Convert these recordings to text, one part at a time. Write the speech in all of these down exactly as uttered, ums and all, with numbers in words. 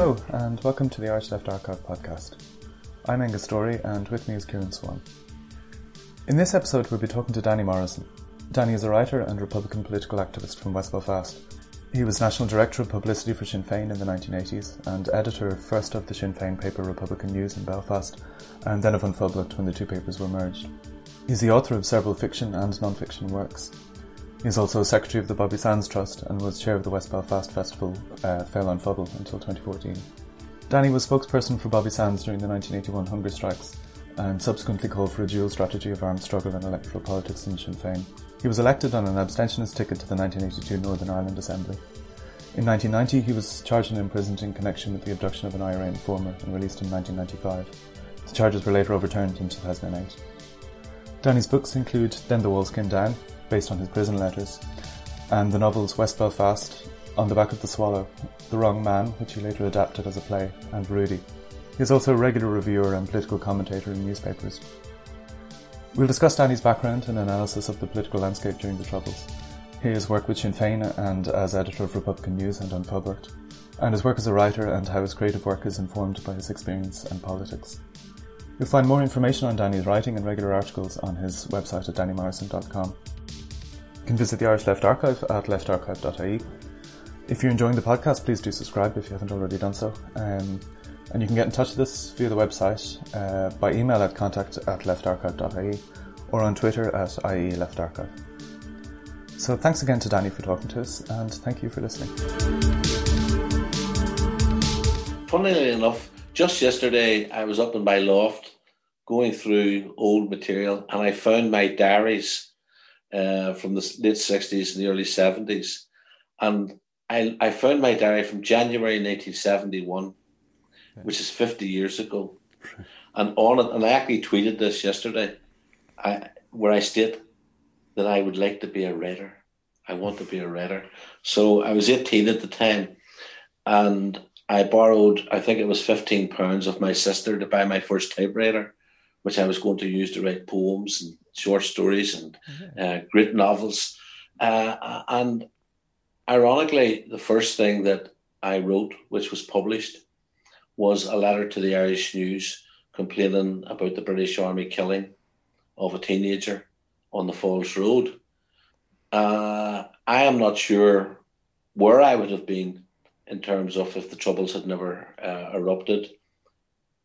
Hello and welcome to the Irish Left Archive podcast. I'm Angus Storey and with me is Kieran Swan. In this episode we'll be talking to Danny Morrison. Danny is a writer and Republican political activist from West Belfast. He was National Director of Publicity for Sinn Féin in the nineteen eighties and editor first of the Sinn Féin paper Republican News in Belfast and then of On Public when the two papers were merged. He's the author of several fiction and non-fiction works. He is also Secretary of the Bobby Sands Trust and was Chair of the West Belfast Festival uh, Féile an Phobail until twenty fourteen. Danny was spokesperson for Bobby Sands during the nineteen eighty-one hunger strikes and subsequently called for a dual strategy of armed struggle and electoral politics in Sinn Féin. He was elected on an abstentionist ticket to the nineteen eighty-two Northern Ireland Assembly. In nineteen ninety he was charged and imprisoned in connection with the abduction of an I R A informer and released in nineteen ninety-five. His charges were later overturned in two thousand eight. Danny's books include Then the Walls Came Down, based on his prison letters, and the novels West Belfast, On the Back of the Swallow, The Wrong Man, which he later adapted as a play, and Rudy. He is also a regular reviewer and political commentator in newspapers. We'll discuss Danny's background and analysis of the political landscape during the Troubles, his work with Sinn Féin and as editor of Republican News and On Public, and his work as a writer and how his creative work is informed by his experience and politics. You'll find more information on Danny's writing and regular articles on his website at danny morrison dot com. You can visit the Irish Left Archive at left archive dot I E. If you're enjoying the podcast, please do subscribe if you haven't already done so. Um, and you can get in touch with us via the website uh, by email at contact at leftarchive dot I E or on Twitter at I E left archive. So thanks again to Danny for talking to us and thank you for listening. Funnily enough, just yesterday I was up in my loft going through old material and I found my diaries Uh, from the late sixties and the early seventies. And I, I found my diary from January nineteen seventy-one, which is fifty years ago. And on it, and I actually tweeted this yesterday, I, where I state that I would like to be a writer. I want to be a writer. So I was eighteen at the time, and I borrowed, I think it was fifteen pounds of my sister to buy my first typewriter, which I was going to use to write poems and short stories and uh, great novels. Uh, and ironically, the first thing that I wrote, which was published, was a letter to the Irish News complaining about the British Army killing of a teenager on the Falls Road. Uh, I am not sure where I would have been in terms of if the Troubles had never uh, erupted.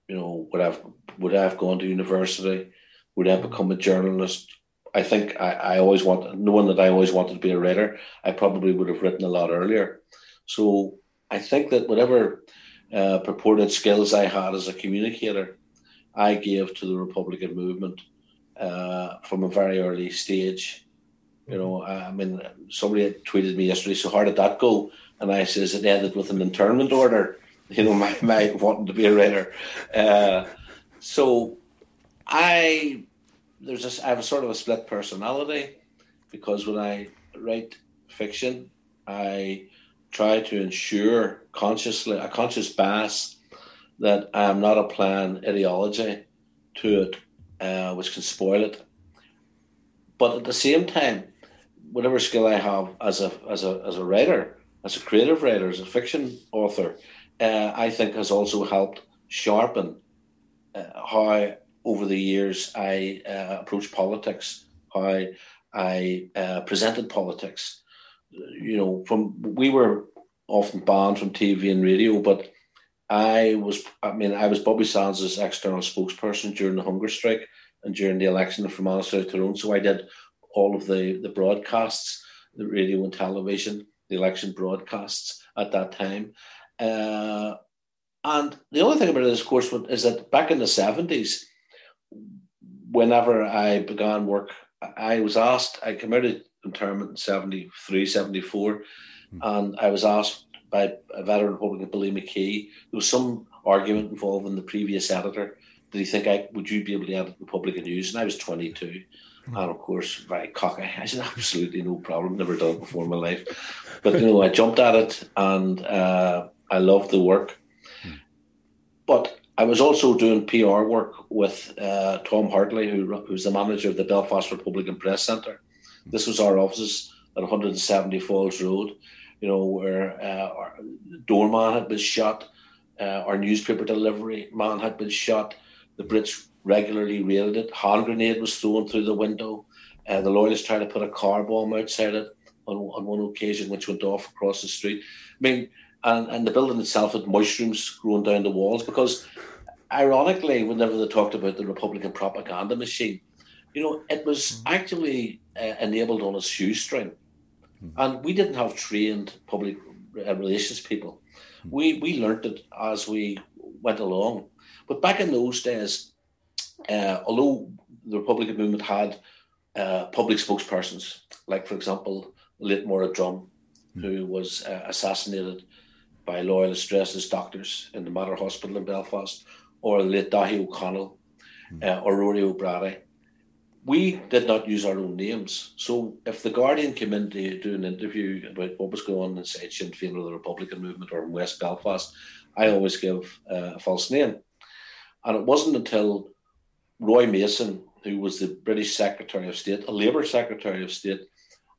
You know, would I have, would I have gone to university? Would I become a journalist? I think I, I always want, knowing that I always wanted to be a writer, I probably would have written a lot earlier. So I think that whatever uh, purported skills I had as a communicator, I gave to the Republican movement uh, from a very early stage. You know, I mean, somebody tweeted me yesterday, so how did that go? And I says, it ended with an internment order. You know, my, my wanting to be a writer. Uh, so I there's a, I have a sort of a split personality because when I write fiction, I try to ensure consciously, a conscious bias that I am not applying ideology to it, uh, which can spoil it. But at the same time, whatever skill I have as a as a as a writer, as a creative writer, as a fiction author, Uh, I think has also helped sharpen uh, how over the years I uh, approached politics, how I uh, presented politics. You know, from we were often banned from T V and radio, but I was, I mean, I was Bobby Sands' external spokesperson during the hunger strike and during the election of Fermanagh to Tyrone. So I did all of the, the broadcasts, the radio and television, the election broadcasts at that time. Uh, and the only thing about this course is that back in the seventies, whenever I began work, I was asked, I committed internment in seventy-three, seventy-four, mm-hmm. and I was asked by a veteran Republican, Billy McKee, there was some argument involving the previous editor, did he think, I would you be able to edit Republican News? And I was twenty-two, mm-hmm. and of course, very cocky. I said, absolutely no problem, never done it before in my life. But, you know, I jumped at it, and... Uh, I loved the work, but I was also doing P R work with uh, Tom Hartley, who who's the manager of the Belfast Republican Press Centre. This was our offices at one seventy Falls Road, you know, where uh, our doorman had been shot, uh, our newspaper delivery man had been shot. The Brits regularly raided it. Hand grenade was thrown through the window. Uh, the Loyalists tried to put a car bomb outside it on, on one occasion, which went off across the street. I mean, and, and the building itself had mushrooms growing down the walls, because ironically, whenever they talked about the Republican propaganda machine, you know, it was actually uh, enabled on a shoestring. And we didn't have trained public relations people. We we learnt it as we went along. But back in those days, uh, although the Republican movement had uh, public spokespersons, like, for example, the late Maura Drum, mm. who was uh, assassinated by Loyalists dressed as doctors in the Mater Hospital in Belfast, or the late Dahi O'Connell, mm. uh, or Rory O'Brady, we did not use our own names. So if the Guardian came in to do an interview about what was going on inside Sinn Féin or the Republican movement or in West Belfast, I always give uh, a false name. And it wasn't until Roy Mason, who was the British Secretary of State, a Labour Secretary of State,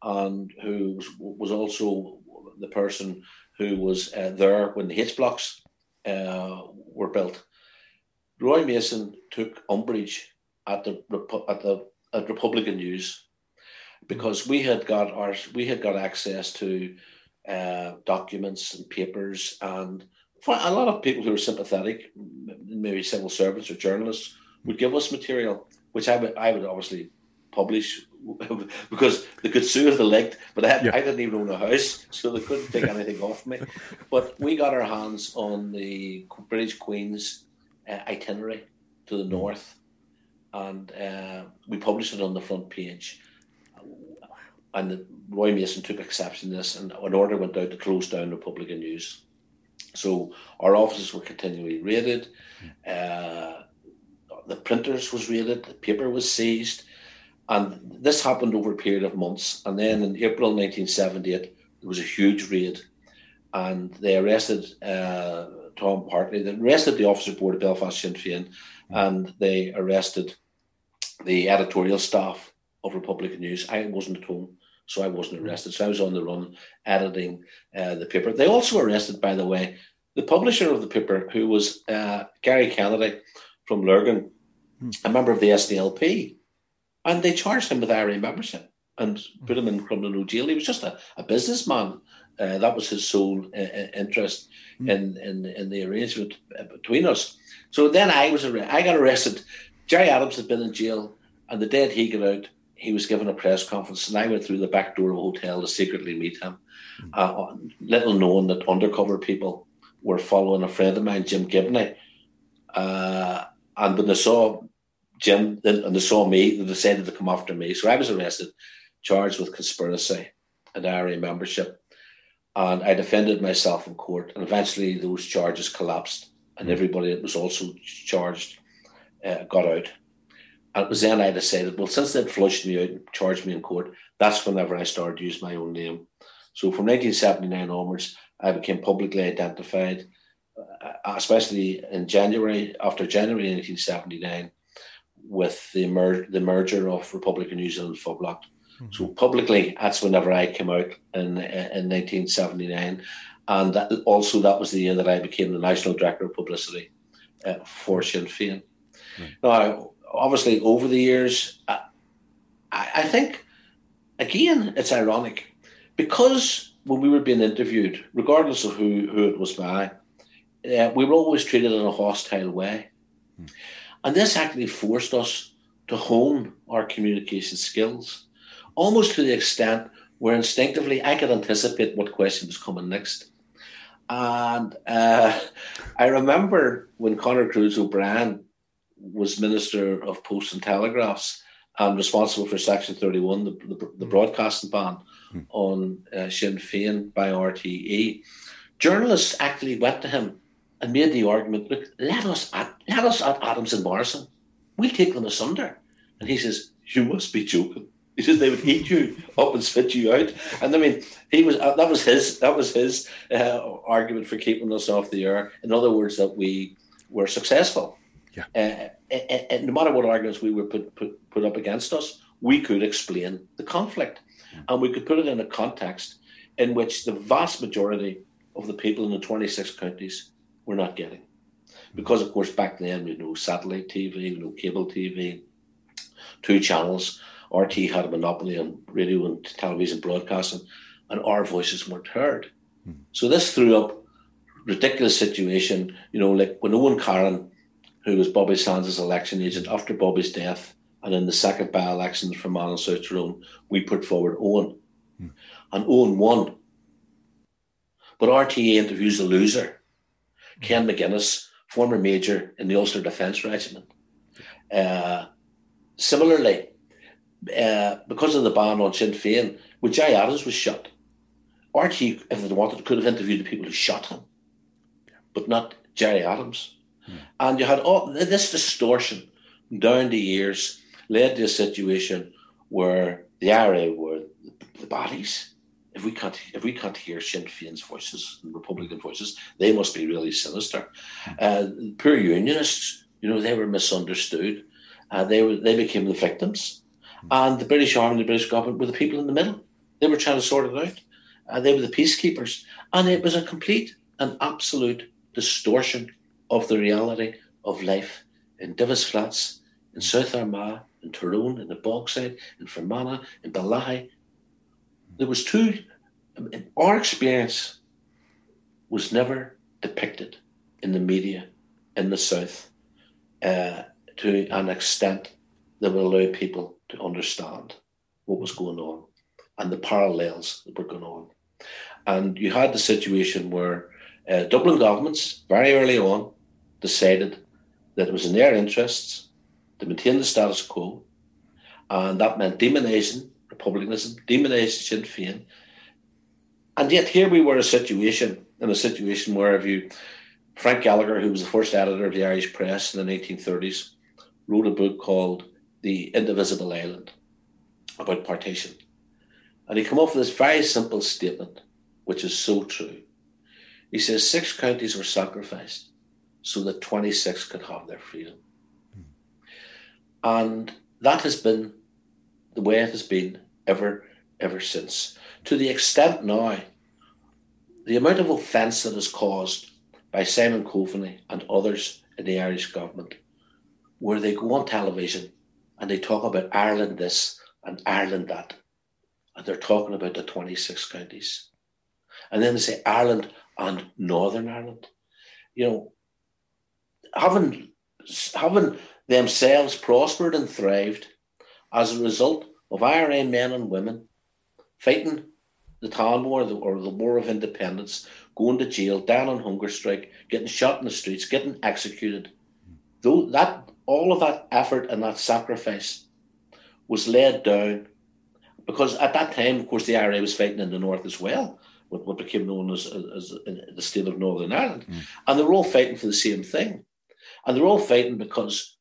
and who was, was also the person who was uh, there when the H blocks uh, were built. Roy Mason took umbrage at the at the at Republican News, because we had got our we had got access to uh, documents and papers, and for a lot of people who were sympathetic, maybe civil servants or journalists, would give us material which I would I would obviously publish because they could sue if they liked, but I, yeah. I didn't even own a house, so they couldn't take anything off me. But we got our hands on the British Queen's uh, itinerary to the north, and uh, we published it on the front page. And Roy Mason took exception to this, and an order went out to close down Republican News. So our offices were continually raided. Uh, the printers was raided, the paper was seized. And this happened over a period of months. And then in April nineteen seventy-eight, there was a huge raid. And they arrested uh, Tom Hartley. They arrested the officer board of Belfast Sinn Féin, and they arrested the editorial staff of Republican News. I wasn't at home, so I wasn't arrested. So I was on the run editing uh, the paper. They also arrested, by the way, the publisher of the paper, who was uh, Gary Kennedy from Lurgan, mm. a member of the S D L P. And they charged him with I R A membership and put him in criminal jail. He was just a, a businessman. Uh, that was his sole uh, interest mm. in, in in the arrangement between us. So then I was arre- I got arrested. Gerry Adams had been in jail, and the day he got out, he was given a press conference, and I went through the back door of a hotel to secretly meet him, mm. uh, little knowing that undercover people were following a friend of mine, Jim Gibney. Uh, and when they saw Jim and they saw me, they decided to come after me. So I was arrested, charged with conspiracy and I R A membership. And I defended myself in court, and eventually those charges collapsed, and everybody that was also charged uh, got out. And it was then I decided, well, since they'd flushed me out and charged me in court, that's whenever I started to use my own name. So from nineteen seventy-nine onwards, I became publicly identified, especially in January, after January nineteen seventy-nine, with the, mer- the merger of Republican News and Phoblock. So publicly, that's whenever I came out in in nineteen seventy-nine, and that, also that was the year that I became the National Director of Publicity uh, for Sinn Féin. Right. Now, obviously, over the years, I, I think again it's ironic, because when we were being interviewed, regardless of who who it was by, uh, we were always treated in a hostile way, mm. and this actually forced us to hone our communication skills. Almost to the extent where instinctively I could anticipate what question was coming next. And uh, I remember when Conor Cruz O'Brien was Minister of Posts and Telegraphs and responsible for Section thirty-one, the, the, the broadcasting ban mm. on uh, Sinn Féin by R T E, journalists actually went to him and made the argument, look, let us at, let us at Adams and Morrison. We'll take them asunder. And he says, you must be joking. He says they would eat you up and spit you out, and I mean, he was uh, that was his that was his uh, argument for keeping us off the air. In other words, that we were successful. Yeah. Uh, and, and no matter what arguments we were put, put put up against us, we could explain the conflict, yeah. and we could put it in a context in which the vast majority of the people in the twenty-six counties we're not getting. Because, of course, back then we had no satellite T V, no cable T V, two channels. R T had a monopoly on radio and television broadcasting, and our voices weren't heard. Mm. So this threw up ridiculous situation, you know, like when Owen Carron, who was Bobby Sands' election agent after Bobby's death, and in the second by-election for Man and South Tyrone, we put forward Owen. Mm. And Owen won. But R T E interviews the loser, Ken McGuinness, former major in the Ulster Defence Regiment. Uh, similarly, uh, because of the ban on Sinn Féin, when Gerry Adams was shot, R T, if they wanted, could have interviewed the people who shot him, but not Gerry Adams. Mm. And you had all this distortion down the years led to a situation where the I R A were the baddies. If we can't, if we can't hear Sinn Féin's voices and Republican voices, they must be really sinister. Uh, poor unionists, you know, they were misunderstood. Uh, they were, they became the victims. And the British Army and the British government were the people in the middle. They were trying to sort it out. Uh, they were the peacekeepers. And it was a complete and absolute distortion of the reality of life in Divis Flats, in South Armagh, in Tyrone, in the Bogside, in Fermanagh, in Ballyhigh. There was two, our experience was never depicted in the media in the South uh, to an extent that would allow people to understand what was going on and the parallels that were going on. And you had the situation where uh, Dublin governments very early on decided that it was in their interests to maintain the status quo, and that meant demonizing Republicanism, demonizing Sinn Féin. And yet here we were a situation, in a situation where if you, Frank Gallagher, who was the first editor of the Irish Press in the nineteen thirties, wrote a book called The Indivisible Island, about partition. And he came up with this very simple statement, which is so true. He says, six counties were sacrificed so that twenty-six could have their freedom. Mm. And that has been the way it has been ever, ever since. To the extent now, the amount of offence that is caused by Simon Coveney and others in the Irish government, where they go on television and they talk about Ireland this and Ireland that, and they're talking about the twenty-six counties. And then they say Ireland and Northern Ireland. You know, having, having themselves prospered and thrived as a result of I R A men and women fighting the Táin War or the War of Independence, going to jail, down on hunger strike, getting shot in the streets, getting executed. Though that all of that effort and that sacrifice was laid down because at that time, of course, the I R A was fighting in the north as well, what, what became known as, as, as the state of Northern Ireland. Mm. And they were all fighting for the same thing. And they were all fighting because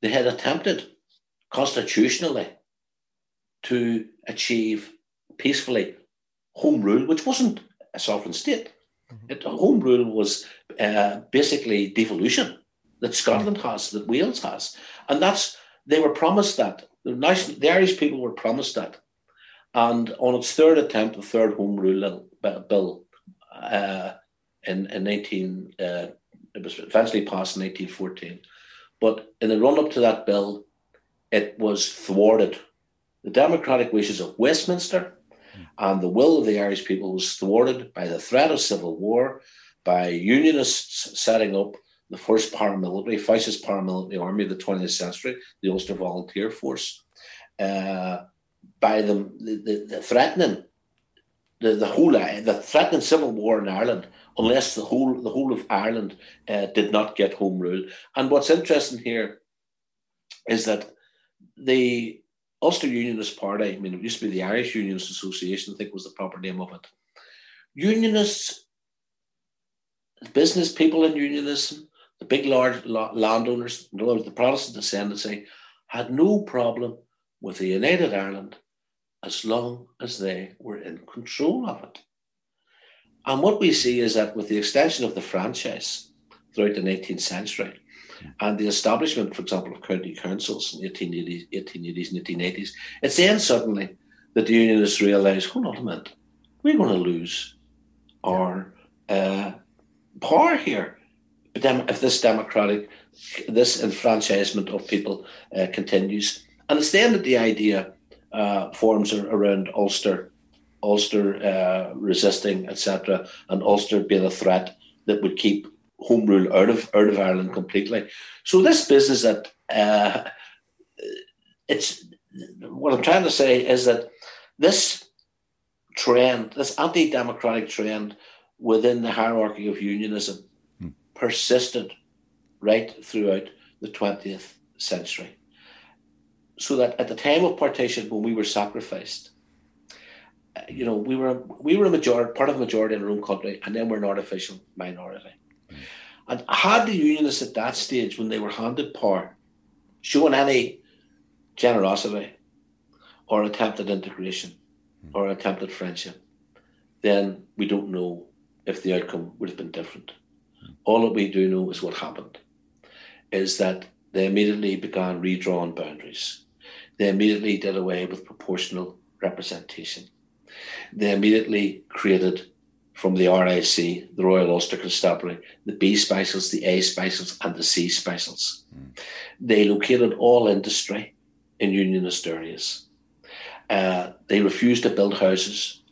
they had attempted constitutionally to achieve peacefully home rule, which wasn't a sovereign state. Mm-hmm. It, home rule was uh, basically devolution that Scotland has, that Wales has. And that's, they were promised that. The, national, the Irish people were promised that. And on its third attempt, the third home rule bill uh, in, in nineteen, uh, it was eventually passed in nineteen fourteen. But in the run-up to that bill, it was thwarted. The democratic wishes of Westminster and the will of the Irish people was thwarted by the threat of civil war, by unionists setting up the first paramilitary, fascist paramilitary army of the twentieth century, the Ulster Volunteer Force, uh, by them the, the, the threatening the, the whole the threatening civil war in Ireland, unless the whole the whole of Ireland uh, did not get home rule. And what's interesting here is that the Ulster Unionist Party, I mean, it used to be the Irish Unionist Association, I think was the proper name of it. Unionists, business people in unionism, the big large landowners, in other words, the Protestant ascendancy, had no problem with the United Ireland as long as they were in control of it. And what we see is that with the extension of the franchise throughout the nineteenth century, and the establishment, for example, of county councils in the eighteen eighties and eighteen nineties, it's then suddenly that the unionists realise, hold on a minute, we're going to lose our uh, power here. if this democratic, this enfranchisement of people uh, continues. And it's then that the idea uh, forms around Ulster, Ulster uh, resisting, et cetera, and Ulster being a threat that would keep home rule out of out of Ireland completely. So this business that uh, it's what I'm trying to say is that this trend, this anti-democratic trend within the hierarchy of unionism, mm. persisted right throughout the twentieth century. So that at the time of partition, when we were sacrificed, you know, we were we were a majority, part of a majority in our own country, and then we're an artificial minority. Mm. And had the unionists at that stage, when they were handed power, shown any generosity or attempted integration mm. or attempted friendship, then we don't know if the outcome would have been different. Mm. All that we do know is what happened, is that they immediately began redrawing boundaries. They immediately did away with proportional representation. They immediately created from the R I C, the Royal Ulster Constabulary, the B specials, the A specials, and the C specials. Mm. They located all industry in unionist areas. Uh, they refused to build houses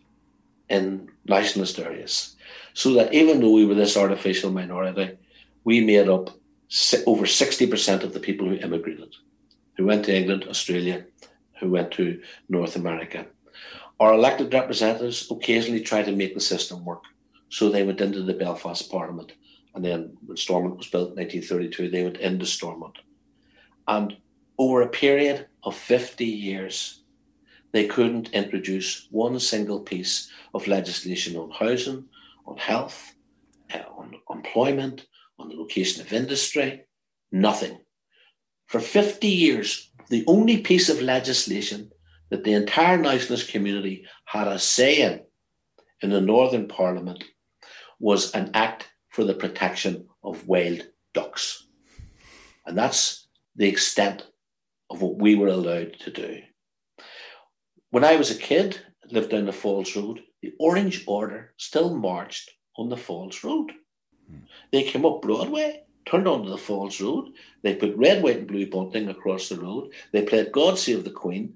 in nationalist areas. So that even though we were this artificial minority, we made up over sixty percent of the people who immigrated, who went to England, Australia, who went to North America. Our elected representatives occasionally tried to make the system work. So they went into the Belfast Parliament. And then when Stormont was built in nineteen thirty-two, they went into Stormont. And over a period of fifty years, they couldn't introduce one single piece of legislation on housing, on health, uh, on employment, on the location of industry, nothing. For fifty years, the only piece of legislation that the entire nationalist community had a say in, in the Northern Parliament, was an act for the protection of wild ducks. And that's the extent of what we were allowed to do. When I was a kid, I lived down the Falls Road, the Orange Order still marched on the Falls Road. They came up Broadway, turned onto the Falls Road. They put red, white and blue bunting across the road. They played God Save the Queen,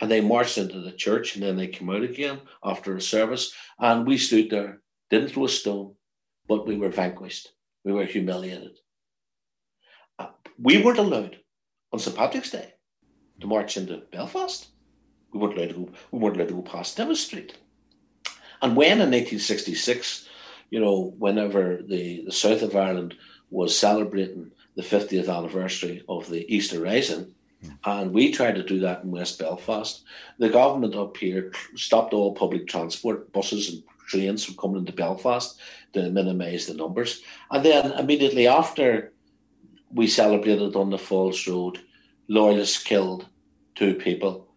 and they marched into the church, and then they came out again after a service. And we stood there, didn't throw a stone, but we were vanquished. We were humiliated. We weren't allowed on Saint Patrick's Day to march into Belfast. We weren't allowed to go, we weren't allowed to go past Divis Street. And when in nineteen sixty-six... you know, whenever the, the south of Ireland was celebrating the fiftieth anniversary of the Easter Rising, mm. and we tried to do that in West Belfast, the government up here stopped all public transport, buses and trains from coming into Belfast to minimise the numbers. And then immediately after we celebrated on the Falls Road, loyalists killed two people.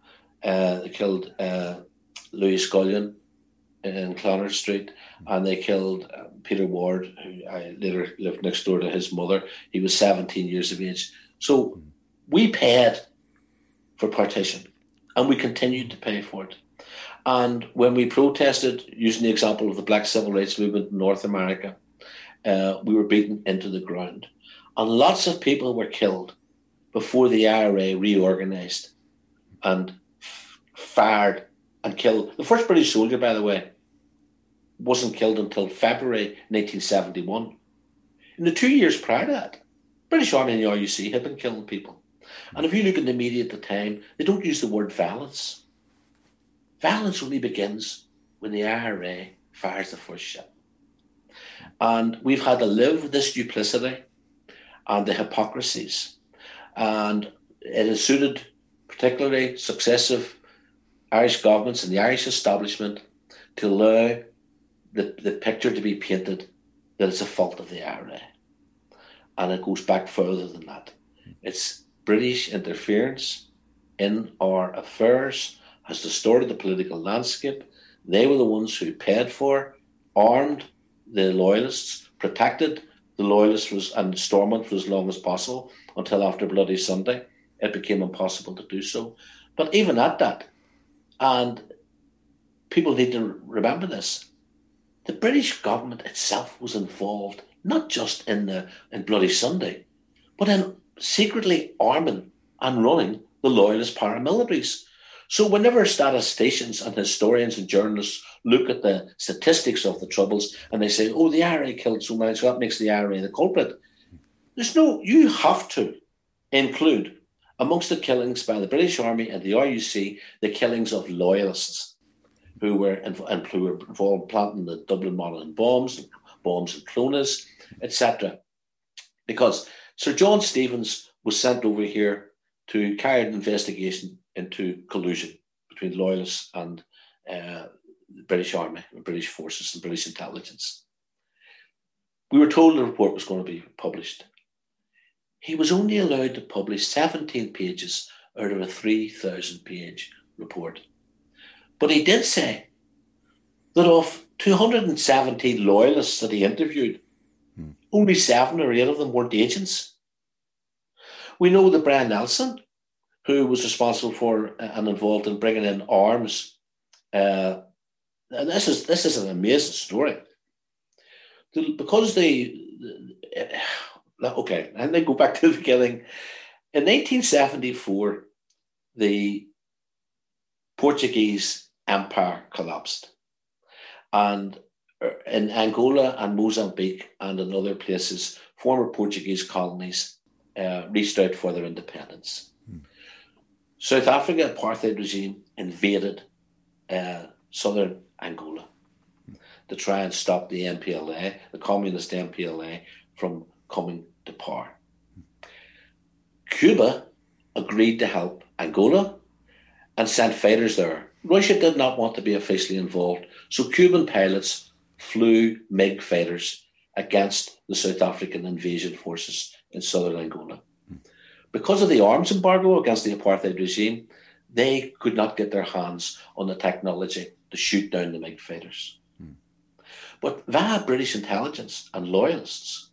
Uh, they killed uh, Louis Scullion in Clonard Street, and they killed uh, Peter Ward, who I later lived next door to his mother. He was seventeen years of age. So we paid for partition, and we continued to pay for it. And when we protested, using the example of the Black Civil Rights Movement in North America, uh, we were beaten into the ground. And lots of people were killed before the I R A reorganised and f- fired and killed. The first British soldier, by the way, wasn't killed until February nineteen seventy-one. In the two years prior to that, British Army and the R U C had been killing people. And if you look in the media at the time, they don't use the word violence. Violence only begins when the I R A fires the first shot. And we've had to live with this duplicity and the hypocrisies. And it has suited particularly successive Irish governments and the Irish establishment to allow the, the picture to be painted that it's a fault of the I R A. And it goes back further than that. It's British interference in our affairs has distorted the political landscape. They were the ones who paid for, armed the loyalists, protected the loyalists was, and Stormont for as long as possible, until after Bloody Sunday it became impossible to do so. But even at that, and people need to remember this, the British government itself was involved not just in the in Bloody Sunday, but in secretly arming and running the loyalist paramilitaries. So whenever statisticians and historians and journalists look at the statistics of the Troubles and they say, oh, the I R A killed so many, so that makes the I R A the culprit. There's no, you have to include amongst the killings by the British Army and the R U C, the killings of loyalists who were, inv- who were involved planting the Dublin model in bombs, bombs and clonas, et cetera. Because Sir John Stevens was sent over here to carry an investigation into collusion between loyalists and uh, the British Army, and British forces and British intelligence. We were told the report was going to be published. He was only allowed to publish seventeen pages out of a three thousand page report. But he did say that of two hundred seventeen loyalists that he interviewed, hmm. only seven or eight of them weren't agents. We know that Brian Nelson, who was responsible for and involved in bringing in arms, uh, and this is this is an amazing story. The, because they, uh, okay, and then go back to the beginning. In nineteen seventy-four, the Portuguese Empire collapsed, and in Angola and Mozambique and in other places, former Portuguese colonies uh, reached out for their independence. Mm. South Africa apartheid regime invaded uh, southern Angola to try and stop the M P L A, the communist M P L A, from coming to power. Cuba agreed to help Angola and sent fighters there. Russia did not want to be officially involved, so Cuban pilots flew MiG fighters against the South African invasion forces in southern Angola. Because of the arms embargo against the apartheid regime, they could not get their hands on the technology to shoot down the MiG fighters. Mm. But via British intelligence and loyalists,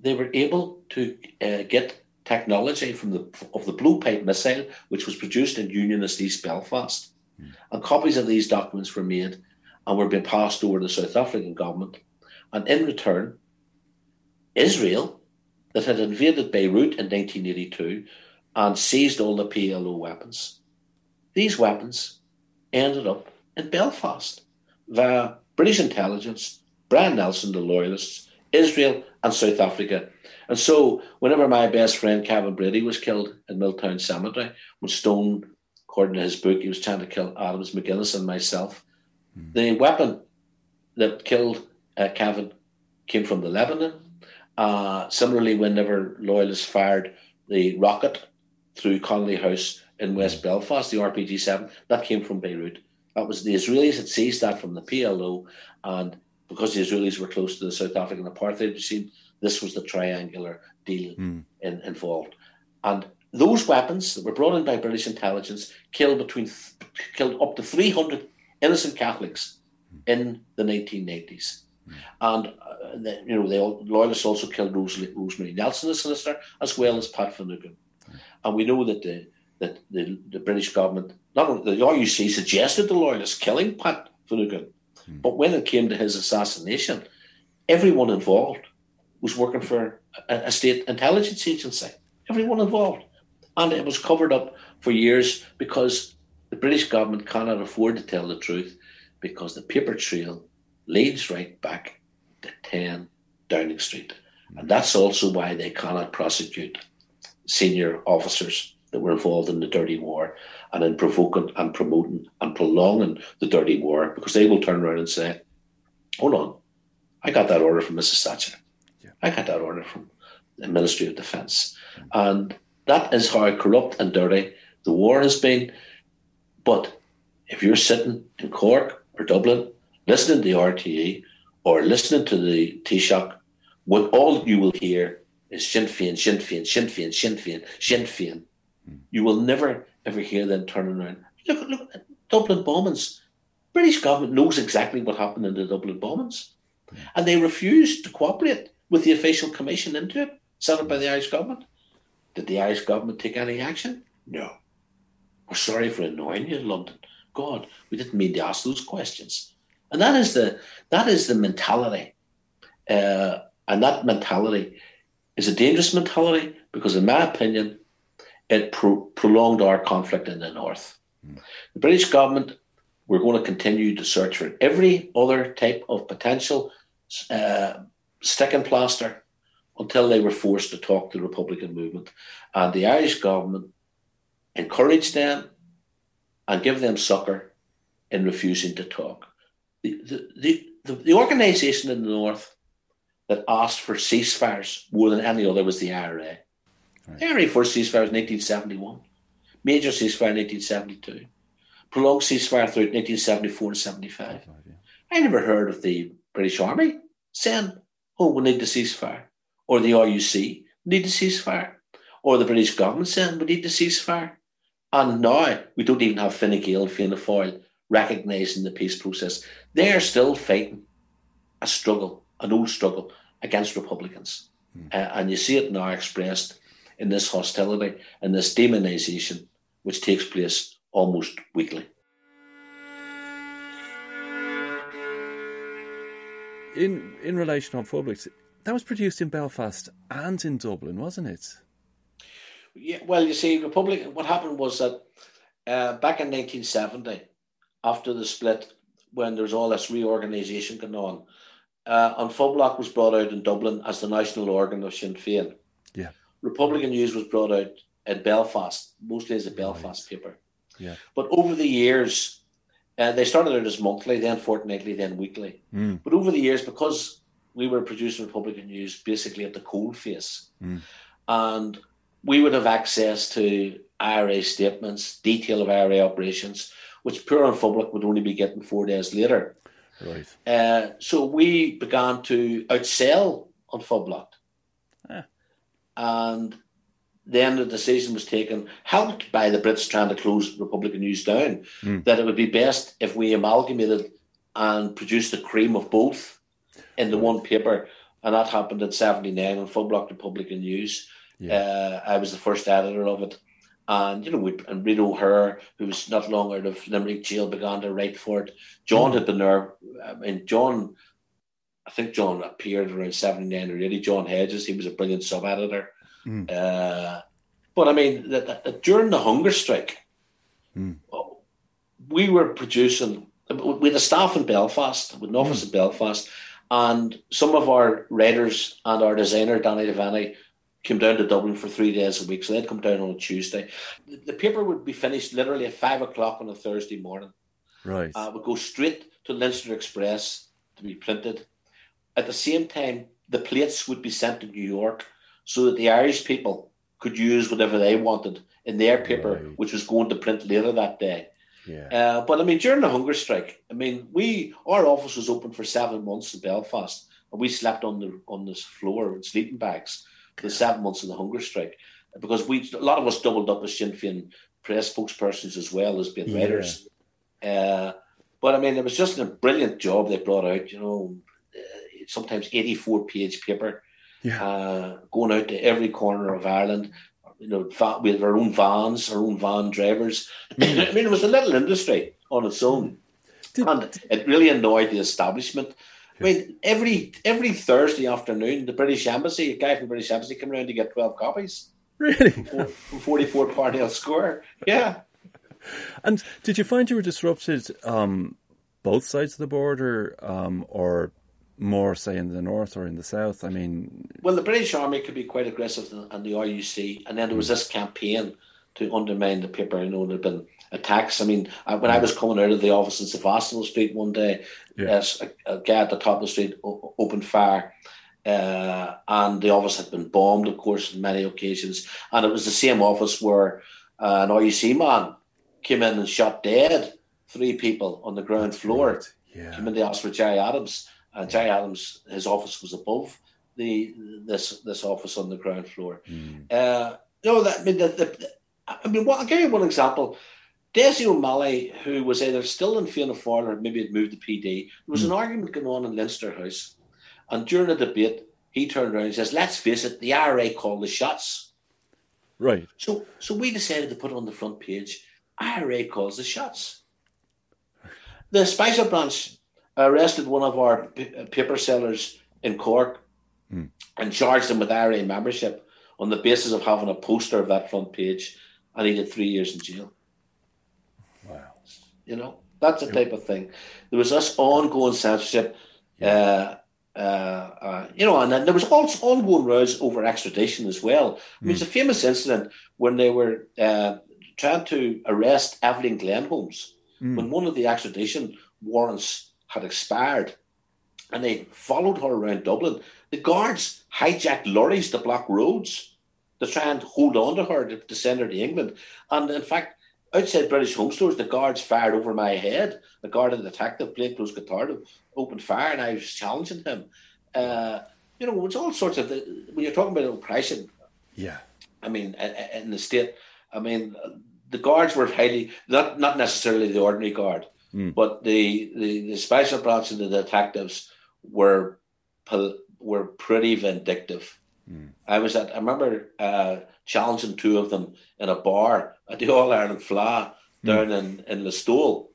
they were able to uh, get technology from the of the blowpipe missile, which was produced in Unionist East Belfast. Mm. And copies of these documents were made and were being passed over to the South African government. And in return, Israel, that had invaded Beirut in nineteen eighty-two and seized all the P L O weapons. These weapons ended up in Belfast via British intelligence, Brian Nelson, the loyalists, Israel and South Africa. And so whenever my best friend Kevin Brady was killed in Milltown Cemetery, when Stone, according to his book, he was trying to kill Adams, McGuinness and myself, mm. the weapon that killed uh, Kevin came from the Lebanon. Uh, similarly, whenever loyalists fired the rocket through Connolly House in West Belfast, the R P G seven, that came from Beirut. That was the Israelis had seized that from the P L O, and because the Israelis were close to the South African apartheid regime, this was the triangular deal mm. in, involved. And those weapons that were brought in by British intelligence killed between th- killed up to three hundred innocent Catholics in the nineteen nineties. And, uh, the, you know, the loyalists also killed Rosalie, Rosemary Nelson, the solicitor, as well as Pat Finucane. And we know that the that the, the British government, not only the R U C suggested the loyalists killing Pat Finucane, mm. but when it came to his assassination, everyone involved was working for a, a state intelligence agency. Everyone involved. And it was covered up for years because the British government cannot afford to tell the truth because the paper trail leads right back to ten Downing Street. And that's also why they cannot prosecute senior officers that were involved in the dirty war and in provoking and promoting and prolonging the dirty war, because they will turn around and say, hold on, I got that order from Missus Thatcher. Yeah. I got that order from the Ministry of Defence. And that is how corrupt and dirty the war has been. But if you're sitting in Cork or Dublin, listening to the R T E or listening to the Taoiseach, what all you will hear is Sinn Féin, Sinn Féin, Sinn Féin, Sinn Féin, Sinn Féin. Mm. You will never, ever hear them turning around. Look, look at Dublin bombings. British government knows exactly what happened in the Dublin bombings. Mm. And they refused to cooperate with the official commission into it, set up by the Irish government. Did the Irish government take any action? No. We're sorry for annoying you in London. God, we didn't mean to ask those questions. And that is the that is the mentality uh, And that mentality is a dangerous mentality because, in my opinion, it pro- prolonged our conflict in the north. Mm. The British government were going to continue to search for every other type of potential uh, stick and plaster until they were forced to talk to the Republican movement. And the Irish government encouraged them and gave them succour in refusing to talk. The, the, the, the, the organisation in the north that asked for ceasefires more than any other was the I R A. Right. The I R A forced ceasefires in eighteen seventy-one, major ceasefire in eighteen seventy-two, prolonged ceasefire throughout nineteen seventy-four and seventy-five. Right, yeah. I never heard of the British Army saying, oh, we need to ceasefire, or the R U C need to ceasefire, or the British government saying we need to ceasefire. And now we don't even have Fine Gael and Fianna Fáil recognising the peace process. They are still fighting a struggle, an old struggle against Republicans. Mm. Uh, and you see it now expressed in this hostility and this demonisation which takes place almost weekly. In in relation to Publics, that was produced in Belfast and in Dublin, wasn't it? Yeah, well, you see, Republic. What happened was that uh, back in nineteen seventy, after the split, when there was all this reorganisation going on, uh, An Phoblock was brought out in Dublin as the national organ of Sinn Féin. Yeah. Republican News was brought out in Belfast, mostly as a Belfast right. paper. Yeah. But over the years, uh, they started out as monthly, then fortnightly, then weekly. Mm. But over the years, because we were producing Republican News basically at the coal face, mm. and we would have access to I R A statements, detail of I R A operations, which Féile an Phobail would only be getting four days later. Right. Uh, so we began to outsell An Phobail. Ah. And then the decision was taken, helped by the Brits trying to close Republican News down, mm. that it would be best if we amalgamated and produced the cream of both in the right. one paper. And that happened in seventy-nine on Phoblock Republican News. Yeah. Uh, I was the first editor of it. And, you know, we, and Rita O'Hare, who was not long out of Limerick jail, began to write for it. John mm. had been there. I mean, John, I think John appeared around seventy-nine or eighty. John Hedges, he was a brilliant sub-editor. Mm. Uh, but, I mean, the, the, the, during the hunger strike, mm. we were producing... We had a staff in Belfast, with an office mm. in Belfast, and some of our writers and our designer, Danny Devaney, came down to Dublin for three days a week, so they'd come down on a Tuesday. The paper would be finished literally at five o'clock on a Thursday morning. Right. Uh, it would go straight to Leinster Express to be printed. At the same time, the plates would be sent to New York so that the Irish people could use whatever they wanted in their paper, right. which was going to print later that day. Yeah. Uh, but, I mean, during the hunger strike, I mean, we our office was open for seven months in Belfast, and we slept on the on this floor in sleeping bags the seven months of the hunger strike, because we a lot of us doubled up as Sinn Féin press spokespersons as well as being writers. Yeah. Uh, but I mean, it was just a brilliant job they brought out, you know, uh, sometimes eighty-four page paper, yeah. uh, going out to every corner of Ireland, you know, va- with our own vans, our own van drivers. Mm. I mean, it was a little industry on its own. Did, and it really annoyed the establishment. I mean, every every Thursday afternoon, the British Embassy, a guy from the British Embassy came around to get twelve copies. Really? From, from forty-four Parnell Square. Yeah. And did you find you were disrupted um, both sides of the border um, or more, say, in the north or in the south? I mean... Well, the British Army could be quite aggressive and the R U C. And then there was this campaign to undermine the paper. You know, there had been attacks. I mean, when I was coming out of the office in Sevastopol Street one day, yeah. a, a guy at the top of the street o- opened fire, uh, and the office had been bombed, of course, on many occasions. And it was the same office where uh, an R U C man came in and shot dead three people on the ground That's floor. Right. Yeah. Came in to ask for Gerry Adams, and Gerry yeah. Adams, his office was above the this this office on the ground floor. Mm. Uh, no, that I mean the. the I mean, I'll give you one example. Dessie O'Malley, who was either still in Fianna Fáil or maybe had moved to P D, there was mm. an argument going on in Leinster House. And during a debate, he turned around and says, let's face it, the I R A called the shots. Right. So so we decided to put on the front page, I R A calls the shots. The Spicer Branch arrested one of our p- paper sellers in Cork mm. and charged him with I R A membership on the basis of having a poster of that front page, and he did three years in jail. Wow. You know, that's the type of thing. There was this ongoing censorship, yeah. uh, uh, uh, you know, and then there was also ongoing rows over extradition as well. Mm. There's a famous incident when they were uh, trying to arrest Evelyn Glenholmes mm. when one of the extradition warrants had expired, and they followed her around Dublin. The guards hijacked lorries to block roads to try and hold on to her, to, to send her to England. And in fact, outside British Home Stores, the guards fired over my head. The guard and the detective, plainclothes guitarist, opened fire, and I was challenging him. Uh, you know, it's all sorts of things. When you're talking about oppression, yeah, I mean, in the state, I mean, the guards were highly, not, not necessarily the ordinary guard, mm. but the, the, the special branch and the detectives were were pretty vindictive. Mm. I was at, I remember uh, challenging two of them in a bar at the All Ireland Fla down mm. in, in Listowel.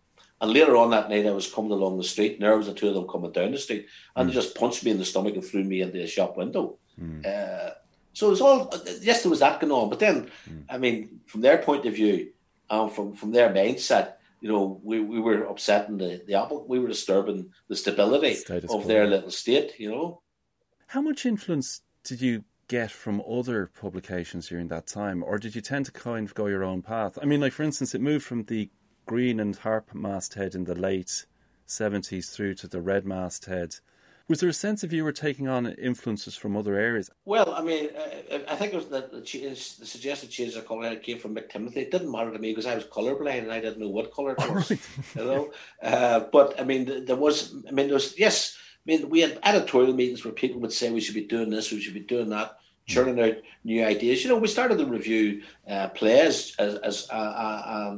And later on that night, I was coming along the street, and there was the two of them coming down the street, and mm. they just punched me in the stomach and threw me into a shop window. Mm. Uh, so it was all, yes, there was that going on. But then, mm. I mean, from their point of view, um, from, from their mindset, you know, we, we were upsetting the, the apple, we were disturbing the stability Status of quo. Their little state, you know. How much influence did you get from other publications during that time, or did you tend to kind of go your own path? I mean, like, for instance, it moved from the Green and Harp masthead in the late seventies through to the Red masthead. Was there a sense of you were taking on influences from other areas? Well, I mean, I, I think it was the, the, change, the suggested change of colour came from McTimothy. It didn't matter to me because I was colourblind and I didn't know what colour it was. Right. You know? uh, but, I mean, there was, I mean, there was, yes, I mean, we had editorial meetings where people would say we should be doing this, we should be doing that, churning out new ideas. You know, we started to review uh, plays as as uh, uh,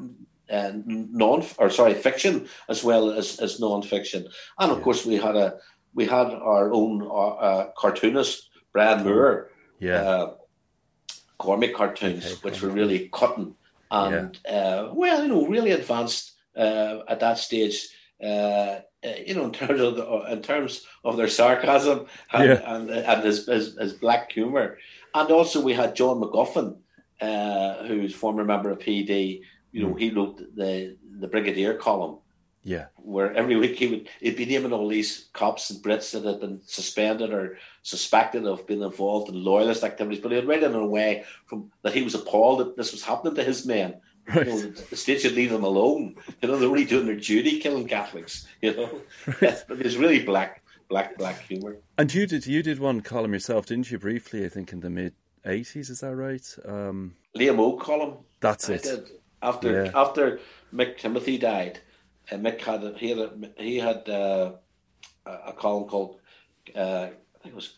um, uh, non or sorry fiction as well as, as non-fiction, and of yeah. course we had a we had our own uh, cartoonist Brad Moore, yeah, uh, comic cartoons okay, which were really cutting and yeah. uh, well, you know, really advanced uh, at that stage. Uh, you know, in terms of the, in terms of their sarcasm and yeah. and, and his, his, his black humour, and also we had John McGuffin, uh, who's former member of P D. You know, mm. he wrote the the Brigadier column. Yeah, where every week he would he'd be naming all these cops and Brits that had been suspended or suspected of being involved in loyalist activities, but he had read it in a way from that he was appalled that this was happening to his men. Right. You know, the state should leave them alone. You know, they're only doing their duty, killing Catholics. You know, right. It's really black, black, black humour. And you did, you did one column yourself, didn't you? Briefly, I think in the mid eighties, is that right? Um, Liam O column. That's I it. Did. After yeah. after Mick Timothy died, and Mick had a, he had a, he had a, a column called uh, I think it was